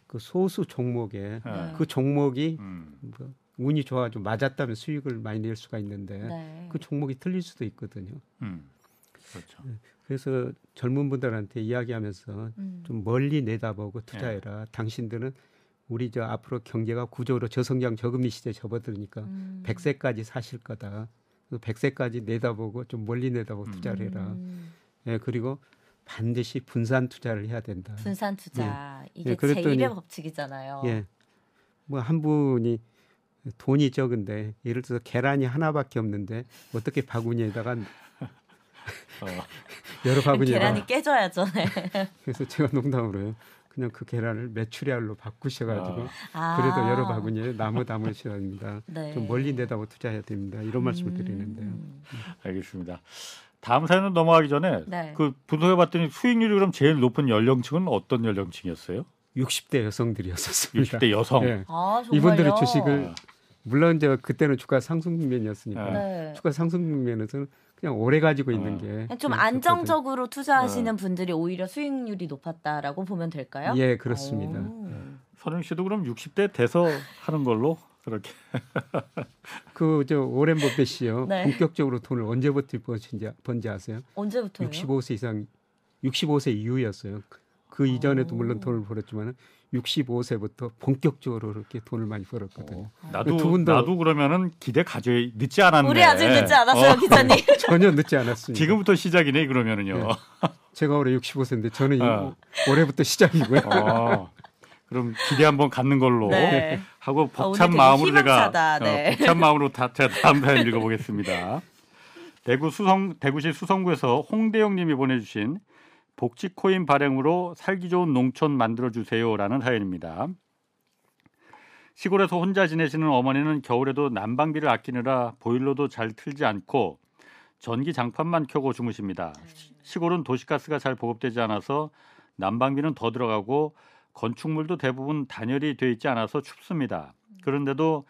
그 소수 종목에 네. 그 종목이 음. 뭐 운이 좋아가지고 맞았다면 수익을 많이 낼 수가 있는데 네. 그 종목이 틀릴 수도 있거든요. 음. 그렇죠. 예, 그래서 젊은 분들한테 이야기하면서 음. 좀 멀리 내다보고 투자해라. 네. 당신들은 우리 저 앞으로 경제가 구조로 저성장 저금리 시대에 접어들으니까 음. 백 세까지 사실 거다. 백 세까지 내다보고 좀 멀리 내다보고 음. 투자를 해라. 음. 예, 그리고 반드시 분산 투자를 해야 된다. 분산 투자. 예. 이게 예, 제일의 법칙이잖아요. 예. 뭐 한 분이 돈이 적은데 예를 들어서 계란이 하나밖에 없는데 어떻게 바구니에다가 어. 여러 바구니에다가 계란이 깨져야죠. 네. 그래서 제가 농담으로요. 그냥 그 계란을 메추리알로 바꾸셔가지고 아. 그래도 여러 바구니에 나무 담으셔야 됩니다. 네. 좀 멀리 내다보 투자해야 됩니다. 이런 말씀을 음. 드리는데요. 음. 알겠습니다. 다음 사연으로 넘어가기 전에 네. 그 분석해봤더니 수익률이 그럼 제일 높은 연령층은 어떤 연령층이었어요? 육십 대 여성들이었었습니다. 육십 대 여성. 네. 아, 정말요? 이분들의 주식을 물론 이제 그때는 주가 상승 국면이었으니까 네. 주가 상승 국면에서는 그냥 오래 가지고 있는 네. 게 좀 안정적으로 좋거든요. 투자하시는 네. 분들이 오히려 수익률이 높았다라고 보면 될까요? 예, 그렇습니다. 선영 씨도 그럼 육십 대 돼서 하는 걸로? 그렇게 그 저 오렌 버핏 씨요. 네. 본격적으로 돈을 언제부터 번지, 번지 아세요? 언제부터요? 육십오 세 이상, 육십오 세 이후였어요. 그 오. 이전에도 물론 돈을 벌었지만은 육십오 세부터 본격적으로 그렇게 돈을 많이 벌었거든요. 오. 나도 두 분 다, 나도 그러면은 기대 가져 늦지 않았네. 우리 아직 늦지 않았어요, 어. 기자님. 전혀 늦지 않았습니다. 지금부터 시작이네 그러면은요. 네. 제가 올해 육십오 세인데 저는 어. 올해부터 시작이고요. 어. 그럼 기대 한번 갖는 걸로 네. 하고 벅찬 아, 마음으로 희망차다. 내가 네. 어, 벅찬 마음으로 다, 제가 다음 사연 읽어보겠습니다. 대구 수성, 대구시 수성구에서 홍대영님이 보내주신 복지코인 발행으로 살기 좋은 농촌 만들어주세요라는 사연입니다. 시골에서 혼자 지내시는 어머니는 겨울에도 난방비를 아끼느라 보일러도 잘 틀지 않고 전기 장판만 켜고 주무십니다. 시골은 도시가스가 잘 보급되지 않아서 난방비는 더 들어가고 건축물도 대부분 단열이 되어 있지 않아서 춥습니다. 그런데도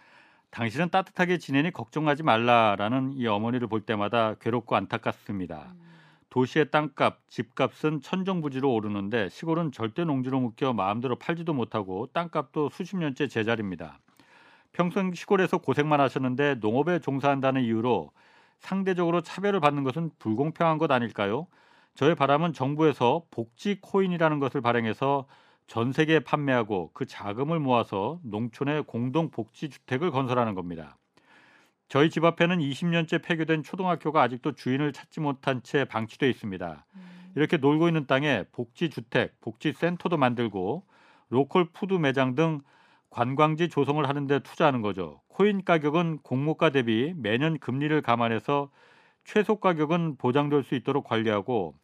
당신은 따뜻하게 지내니 걱정하지 말라라는 이 어머니를 볼 때마다 괴롭고 안타깝습니다. 도시의 땅값, 집값은 천정부지로 오르는데 시골은 절대 농지로 묶여 마음대로 팔지도 못하고 땅값도 수십 년째 제자리입니다. 평생 시골에서 고생만 하셨는데 농업에 종사한다는 이유로 상대적으로 차별을 받는 것은 불공평한 것 아닐까요? 저의 바람은 정부에서 복지 코인이라는 것을 발행해서 전 세계에 판매하고 그 자금을 모아서 농촌의 공동복지주택을 건설하는 겁니다. 저희 집 앞에는 이십 년째 폐교된 초등학교가 아직도 주인을 찾지 못한 채 방치되어 있습니다. 이렇게 놀고 있는 땅에 복지주택, 복지센터도 만들고 로컬 푸드 매장 등 관광지 조성을 하는 데 투자하는 거죠. 코인 가격은 공모가 대비 매년 금리를 감안해서 최소 가격은 보장될 수 있도록 관리하고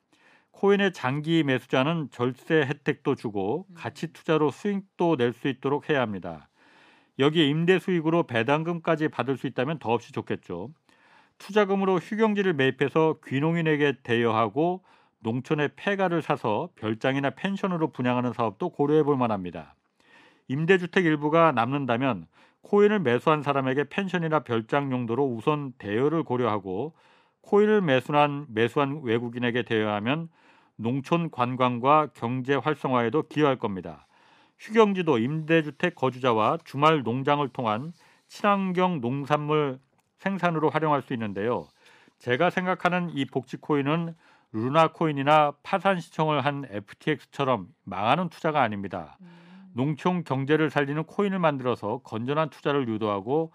코인의 장기 매수자는 절세 혜택도 주고 가치 투자로 수익도 낼 수 있도록 해야 합니다. 여기에 임대 수익으로 배당금까지 받을 수 있다면 더없이 좋겠죠. 투자금으로 휴경지를 매입해서 귀농인에게 대여하고 농촌의 폐가를 사서 별장이나 펜션으로 분양하는 사업도 고려해 볼 만합니다. 임대주택 일부가 남는다면 코인을 매수한 사람에게 펜션이나 별장 용도로 우선 대여를 고려하고 코인을 매수한, 매수한 외국인에게 대여하면 농촌 관광과 경제 활성화에도 기여할 겁니다. 휴경지도 임대주택 거주자와 주말 농장을 통한 친환경 농산물 생산으로 활용할 수 있는데요. 제가 생각하는 이 복지코인은 루나코인이나 파산 시청을 한 에프티엑스처럼 망하는 투자가 아닙니다. 음. 농촌 경제를 살리는 코인을 만들어서 건전한 투자를 유도하고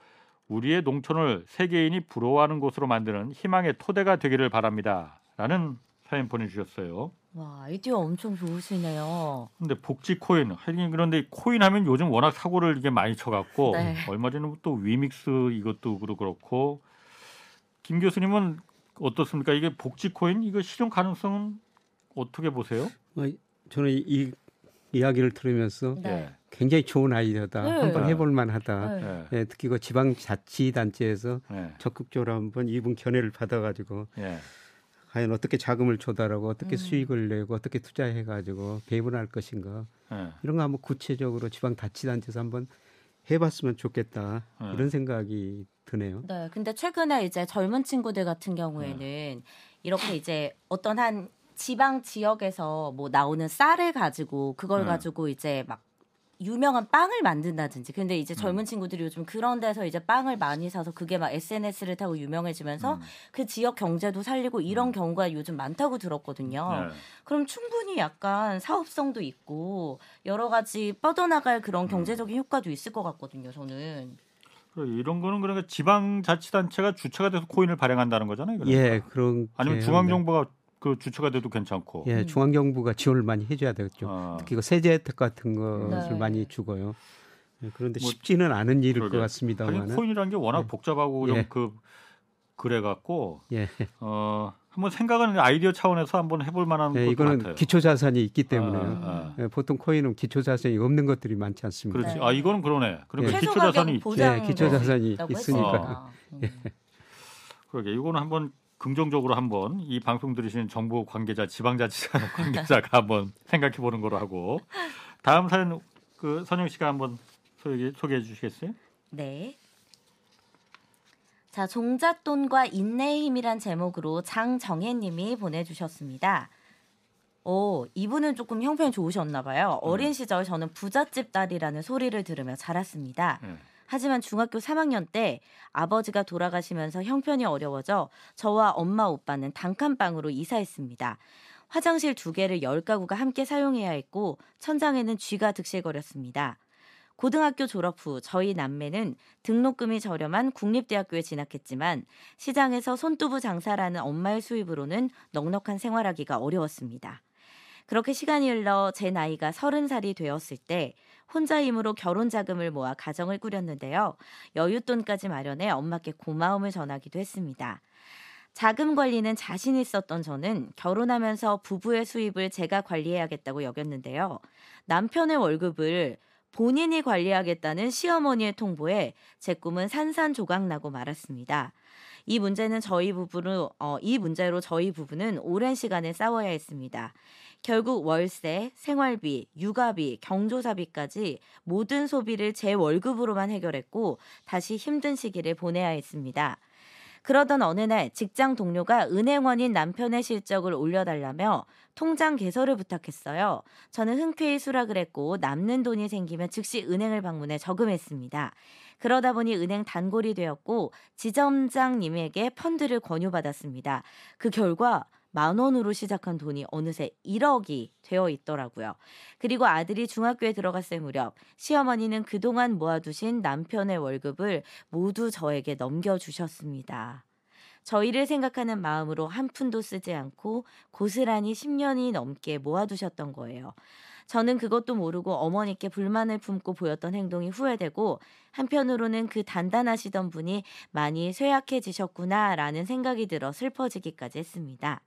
우리의 농촌을 세계인이 부러워하는 곳으로 만드는 희망의 토대가 되기를 바랍니다. 라는 사연 보내주셨어요. 와, 아이디어 엄청 좋으시네요. 근데 복지 코인, 하긴 그런데 코인 하면 요즘 워낙 사고를 이게 많이 쳐갖고 네. 얼마 전에 또 위믹스 이것도 그렇고 김 교수님은 어떻습니까? 이게 복지 코인 이거 실현 가능성은 어떻게 보세요? 저는 이, 이 이야기를 들으면서 네. 굉장히 좋은 아이디어다. 네. 한번 해볼 만하다. 네. 네, 특히 그 지방자치단체에서 네. 적극적으로 한번 이분 견해를 받아가지고. 네. 과연 어떻게 자금을 조달하고 어떻게 음. 수익을 내고 어떻게 투자해가지고 배분할 것인가 네. 이런 거 한번 구체적으로 지방자치단체에서 한번 해봤으면 좋겠다 네. 이런 생각이 드네요. 네, 근데 최근에 이제 젊은 친구들 같은 경우에는 네. 이렇게 이제 어떤 한 지방 지역에서 뭐 나오는 쌀을 가지고 그걸 네. 가지고 이제 막 유명한 빵을 만든다든지. 근데 이제 젊은 음. 친구들이 요즘 그런 데서 이제 빵을 많이 사서 그게 막 에스엔에스를 타고 유명해지면서 음. 그 지역 경제도 살리고 이런 음. 경우가 요즘 많다고 들었거든요. 네. 그럼 충분히 약간 사업성도 있고 여러 가지 뻗어나갈 그런 경제적인 음. 효과도 있을 것 같거든요. 저는. 이런 거는 그러니까 지방자치단체가 주체가 돼서 코인을 발행한다는 거잖아요. 그러니까. 예, 그런. 아니면 중앙정부가. 그 주체가 돼도 괜찮고. 예, 중앙 정부가 지원을 많이 해줘야 되겠죠. 아. 특히 그 세제 혜택 같은 것을 네. 많이 주고요. 예, 그런데 뭐, 쉽지는 않은 일일 그러게. 것 같습니다만. 코인이라는 게 워낙 예. 복잡하고 좀 그 예. 그래 갖고. 예. 어, 한번 생각은 아이디어 차원에서 한번 해볼 만한 예, 것 같아요. 이거는 기초 자산이 있기 때문에요. 아, 아. 예, 보통 코인은 기초 자산이 없는 것들이 많지 않습니다. 그렇지. 네. 아, 이거는 그러네. 그러니까 예. 기초 자산이 예, 기초 자산이 있으니까. 아. 예. 그러게. 이거는 한번. 긍정적으로 한번 이 방송 들으시는 정부 관계자, 지방자치사 관계자가 한번 생각해 보는 거로 하고 다음 사연 그 선영 씨가 한번 소개, 소개해 주시겠어요? 네. 자, 종잣돈과 인내의 힘이란 제목으로 장정혜 님이 보내주셨습니다. 오, 이분은 조금 형편이 좋으셨나 봐요. 음. 어린 시절 저는 부잣집 딸이라는 소리를 들으며 자랐습니다. 음. 하지만 중학교 삼 학년 때 아버지가 돌아가시면서 형편이 어려워져 저와 엄마 오빠는 단칸방으로 이사했습니다. 화장실 두 개를 열 가구가 함께 사용해야 했고 천장에는 쥐가 득실거렸습니다. 고등학교 졸업 후 저희 남매는 등록금이 저렴한 국립대학교에 진학했지만 시장에서 손두부 장사라는 엄마의 수입으로는 넉넉한 생활하기가 어려웠습니다. 그렇게 시간이 흘러 제 나이가 서른 살이 되었을 때 혼자 힘으로 결혼 자금을 모아 가정을 꾸렸는데요. 여윳돈까지 마련해 엄마께 고마움을 전하기도 했습니다. 자금 관리는 자신 있었던 저는 결혼하면서 부부의 수입을 제가 관리해야겠다고 여겼는데요. 남편의 월급을 본인이 관리하겠다는 시어머니의 통보에 제 꿈은 산산조각나고 말았습니다. 이 문제는 저희 부부로 어, 이 문제로 저희 부부는 오랜 시간을 싸워야 했습니다. 결국 월세, 생활비, 육아비, 경조사비까지 모든 소비를 제 월급으로만 해결했고 다시 힘든 시기를 보내야 했습니다. 그러던 어느 날 직장 동료가 은행원인 남편의 실적을 올려달라며 통장 개설을 부탁했어요. 저는 흔쾌히 수락을 했고 남는 돈이 생기면 즉시 은행을 방문해 저금했습니다. 그러다 보니 은행 단골이 되었고 지점장님에게 펀드를 권유받았습니다. 그 결과 만 원으로 시작한 돈이 어느새 일억이 되어 있더라고요. 그리고 아들이 중학교에 들어갔을 무렵 시어머니는 그동안 모아두신 남편의 월급을 모두 저에게 넘겨주셨습니다. 저희를 생각하는 마음으로 한 푼도 쓰지 않고 고스란히 십 년이 넘게 모아두셨던 거예요. 저는 그것도 모르고 어머니께 불만을 품고 보였던 행동이 후회되고 한편으로는 그 단단하시던 분이 많이 쇠약해지셨구나라는 생각이 들어 슬퍼지기까지 했습니다.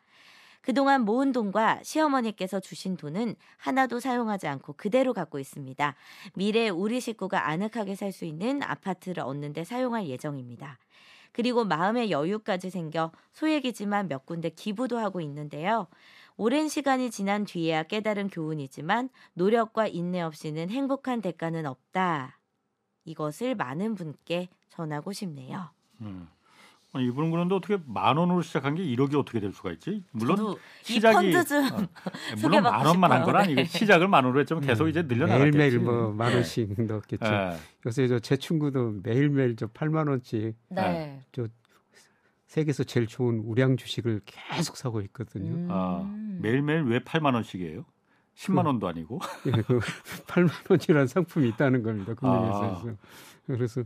그동안 모은 돈과 시어머니께서 주신 돈은 하나도 사용하지 않고 그대로 갖고 있습니다. 미래 우리 식구가 아늑하게 살 수 있는 아파트를 얻는 데 사용할 예정입니다. 그리고 마음의 여유까지 생겨 소액이지만 몇 군데 기부도 하고 있는데요. 오랜 시간이 지난 뒤에야 깨달은 교훈이지만 노력과 인내 없이는 행복한 대가는 없다. 이것을 많은 분께 전하고 싶네요. 음, 아니, 이분은 그런데 어떻게 만 원으로 시작한 게 일억이 어떻게 될 수가 있지? 물론 시작이 이 펀드 좀 어, 물론 만 원만 한 건 아니고 시작을 만 원으로 했지만 계속 음, 이제 늘려나갔겠지. 매일매일 뭐 만 원씩 네. 넣었겠죠. 네. 요새 저 제 친구도 매일매일 저 팔만 원씩 네. 저 세계에서 제일 좋은 우량 주식을 계속 사고 있거든요. 음. 아, 매일매일 왜 팔만 원씩이에요? 십만 원도 아니고 팔만 원이라는 상품이 있다는 겁니다. 금융회사에서. 아. 그래서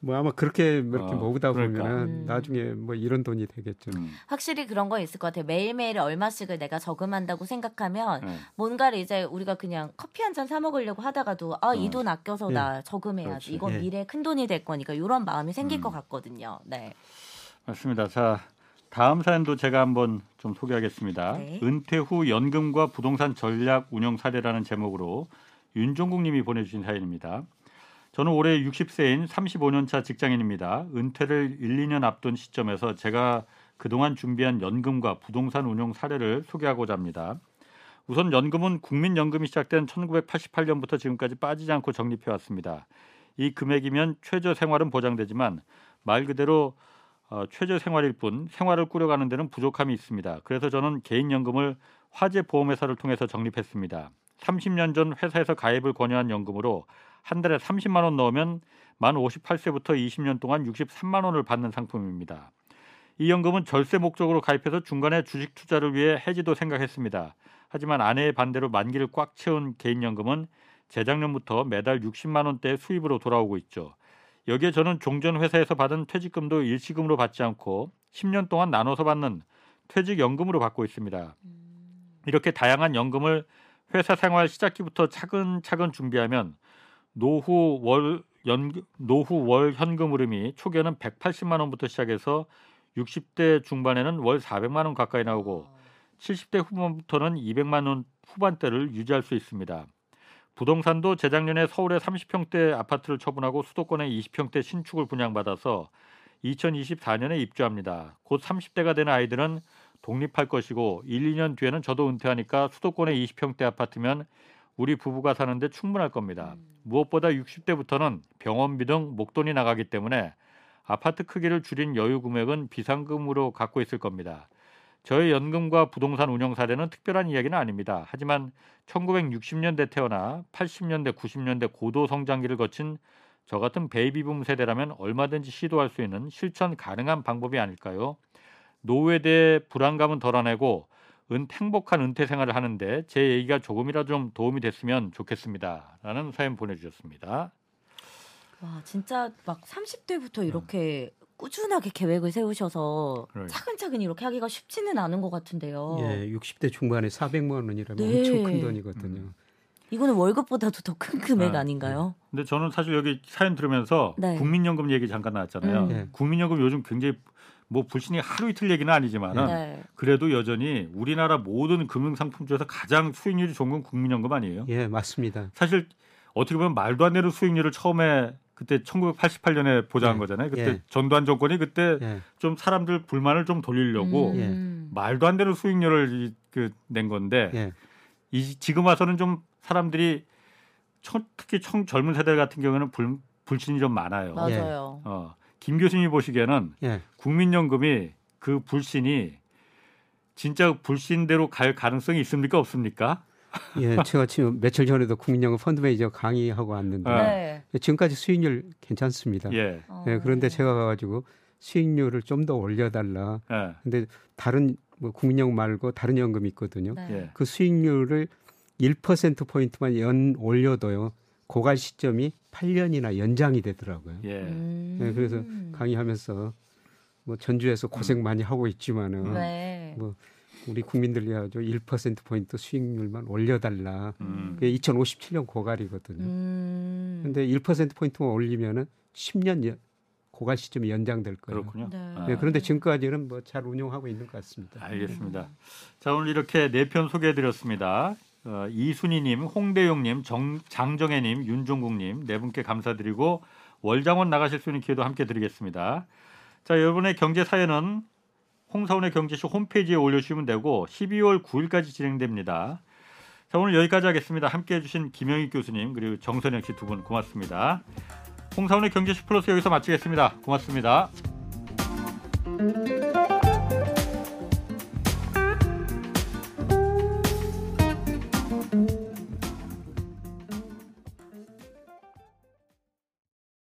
뭐 아마 그렇게 이렇게 아, 모으다 그럴까? 보면 음. 나중에 뭐 이런 돈이 되겠죠. 음. 확실히 그런 건 있을 것 같아요. 매일매일 얼마씩을 내가 저금한다고 생각하면 네. 뭔가를 이제 우리가 그냥 커피 한 잔 사 먹으려고 하다가도 아, 이 돈 아껴서 네. 나 저금해야지. 그렇지. 이건 네. 미래에 큰 돈이 될 거니까 이런 마음이 생길 음. 것 같거든요. 네. 맞습니다. 자, 다음 사연도 제가 한번 좀 소개하겠습니다. 네. 은퇴 후 연금과 부동산 전략 운영 사례라는 제목으로 윤종국 님이 보내주신 사연입니다. 저는 올해 육십 세인 삼십오 년 차 직장인입니다. 은퇴를 일, 이 년 앞둔 시점에서 제가 그동안 준비한 연금과 부동산 운용 사례를 소개하고자 합니다. 우선 연금은 국민연금이 시작된 천구백팔십팔 년부터 지금까지 빠지지 않고 적립해왔습니다. 이 금액이면 최저생활은 보장되지만 말 그대로 어, 최저생활일 뿐 생활을 꾸려가는 데는 부족함이 있습니다. 그래서 저는 개인연금을 화재보험회사를 통해서 적립했습니다. 삼십 년 전 회사에서 가입을 권유한 연금으로 한 달에 삼십만 원 넣으면 만 오십팔 세부터 이십 년 동안 육십삼만 원을 받는 상품입니다. 이 연금은 절세 목적으로 가입해서 중간에 주식 투자를 위해 해지도 생각했습니다. 하지만 아내의 반대로 만기를 꽉 채운 개인연금은 재작년부터 매달 육십만 원대의 수입으로 돌아오고 있죠. 여기에 저는 종전 회사에서 받은 퇴직금도 일시금으로 받지 않고 십 년 동안 나눠서 받는 퇴직연금으로 받고 있습니다. 이렇게 다양한 연금을 회사 생활 시작기부터 차근차근 준비하면 노후 월 연 노후 월 현금 흐름이 초기에는 백팔십만 원부터 시작해서 육십 대 중반에는 월 사백만 원 가까이 나오고 칠십 대 후반부터는 이백만 원 후반대를 유지할 수 있습니다. 부동산도 재작년에 서울의 삼십 평대 아파트를 처분하고 수도권의 이십 평대 신축을 분양받아서 이천이십사 년에 입주합니다. 곧 삼십 대가 되는 아이들은 독립할 것이고 일, 이 년 뒤에는 저도 은퇴하니까 수도권의 이십 평대 아파트면 우리 부부가 사는데 충분할 겁니다. 음. 무엇보다 육십 대부터는 병원비 등 목돈이 나가기 때문에 아파트 크기를 줄인 여유 금액은 비상금으로 갖고 있을 겁니다. 저의 연금과 부동산 운영 사례는 특별한 이야기는 아닙니다. 하지만 천구백육십 년대 태어나 팔십 년대, 구십 년대 고도 성장기를 거친 저 같은 베이비붐 세대라면 얼마든지 시도할 수 있는 실천 가능한 방법이 아닐까요? 노후에 대해 불안감은 덜어내고 은 행복한 은퇴 생활을 하는데 제 얘기가 조금이라도 좀 도움이 됐으면 좋겠습니다.라는 사연 보내주셨습니다. 와, 진짜 막 삼십 대부터 이렇게 음. 꾸준하게 계획을 세우셔서 그래. 차근차근 이렇게 하기가 쉽지는 않은 것 같은데요. 예, 육십 대 중반에 사백만 원이라면 네. 엄청 큰 돈이거든요. 음. 이거는 월급보다도 더 큰 금액 아, 아닌가요? 네. 근데 저는 사실 여기 사연 들으면서 네. 국민연금 얘기 잠깐 나왔잖아요. 음. 네. 국민연금 요즘 굉장히 뭐 불신이 하루 이틀 얘기는 아니지만은 네. 그래도 여전히 우리나라 모든 금융 상품 중에서 가장 수익률이 좋은 건 국민연금 아니에요? 예, 맞습니다. 사실 어떻게 보면 말도 안 되는 수익률을 처음에 그때 천구백팔십팔 년에 보장한 예. 거잖아요. 그때 예. 전두환 정권이 그때 예. 좀 사람들 불만을 좀 돌리려고 음. 말도 안 되는 수익률을 그 낸 건데 예. 이 지금 와서는 좀 사람들이 청, 특히 청, 젊은 세대 같은 경우에는 불, 불신이 좀 많아요. 맞아요. 예. 어. 김 교수님이 보시기에는 예. 국민연금이 그 불신이 진짜 불신대로 갈 가능성이 있습니까? 없습니까? 예, 제가 지금 며칠 전에도 국민연금 펀드매니저 강의하고 왔는데 네. 지금까지 수익률 괜찮습니다. 예. 어, 예, 그런데 제가 가가지고 수익률을 좀 더 올려달라. 예. 근데 다른 뭐 국민연금 말고 다른 연금이 있거든요. 네. 그 수익률을 일 퍼센트 포인트만 연 올려도요. 고갈 시점이 팔 년이나 연장이 되더라고요. 예. 음. 네, 그래서 강의하면서 뭐 전주에서 고생 많이 하고 있지만은 네. 뭐 우리 국민들 위하여 일 퍼센트 포인트 수익률만 올려달라. 음. 그게 이천오십칠 년 고갈이거든요. 그런데 음. 일 퍼센트 포인트만 올리면은 십 년 연, 고갈 시점이 연장될 거예요. 그렇군요. 네. 네, 그런데 지금까지는 뭐 잘 운영하고 있는 것 같습니다. 알겠습니다. 음. 자, 오늘 이렇게 네 편 소개해드렸습니다. 어, 이순희님, 홍대용님, 정, 장정혜님, 윤종국님 네 분께 감사드리고 월장원 나가실 수 있는 기회도 함께 드리겠습니다. 자, 여러분의 경제 사연은 홍사훈의 경제쇼 홈페이지에 올려주시면 되고 십이월 구일까지 진행됩니다. 자, 오늘 여기까지 하겠습니다. 함께해 주신 김영익 교수님 그리고 정선영 씨 두 분 고맙습니다. 홍사훈의 경제쇼 플러스 여기서 마치겠습니다. 고맙습니다.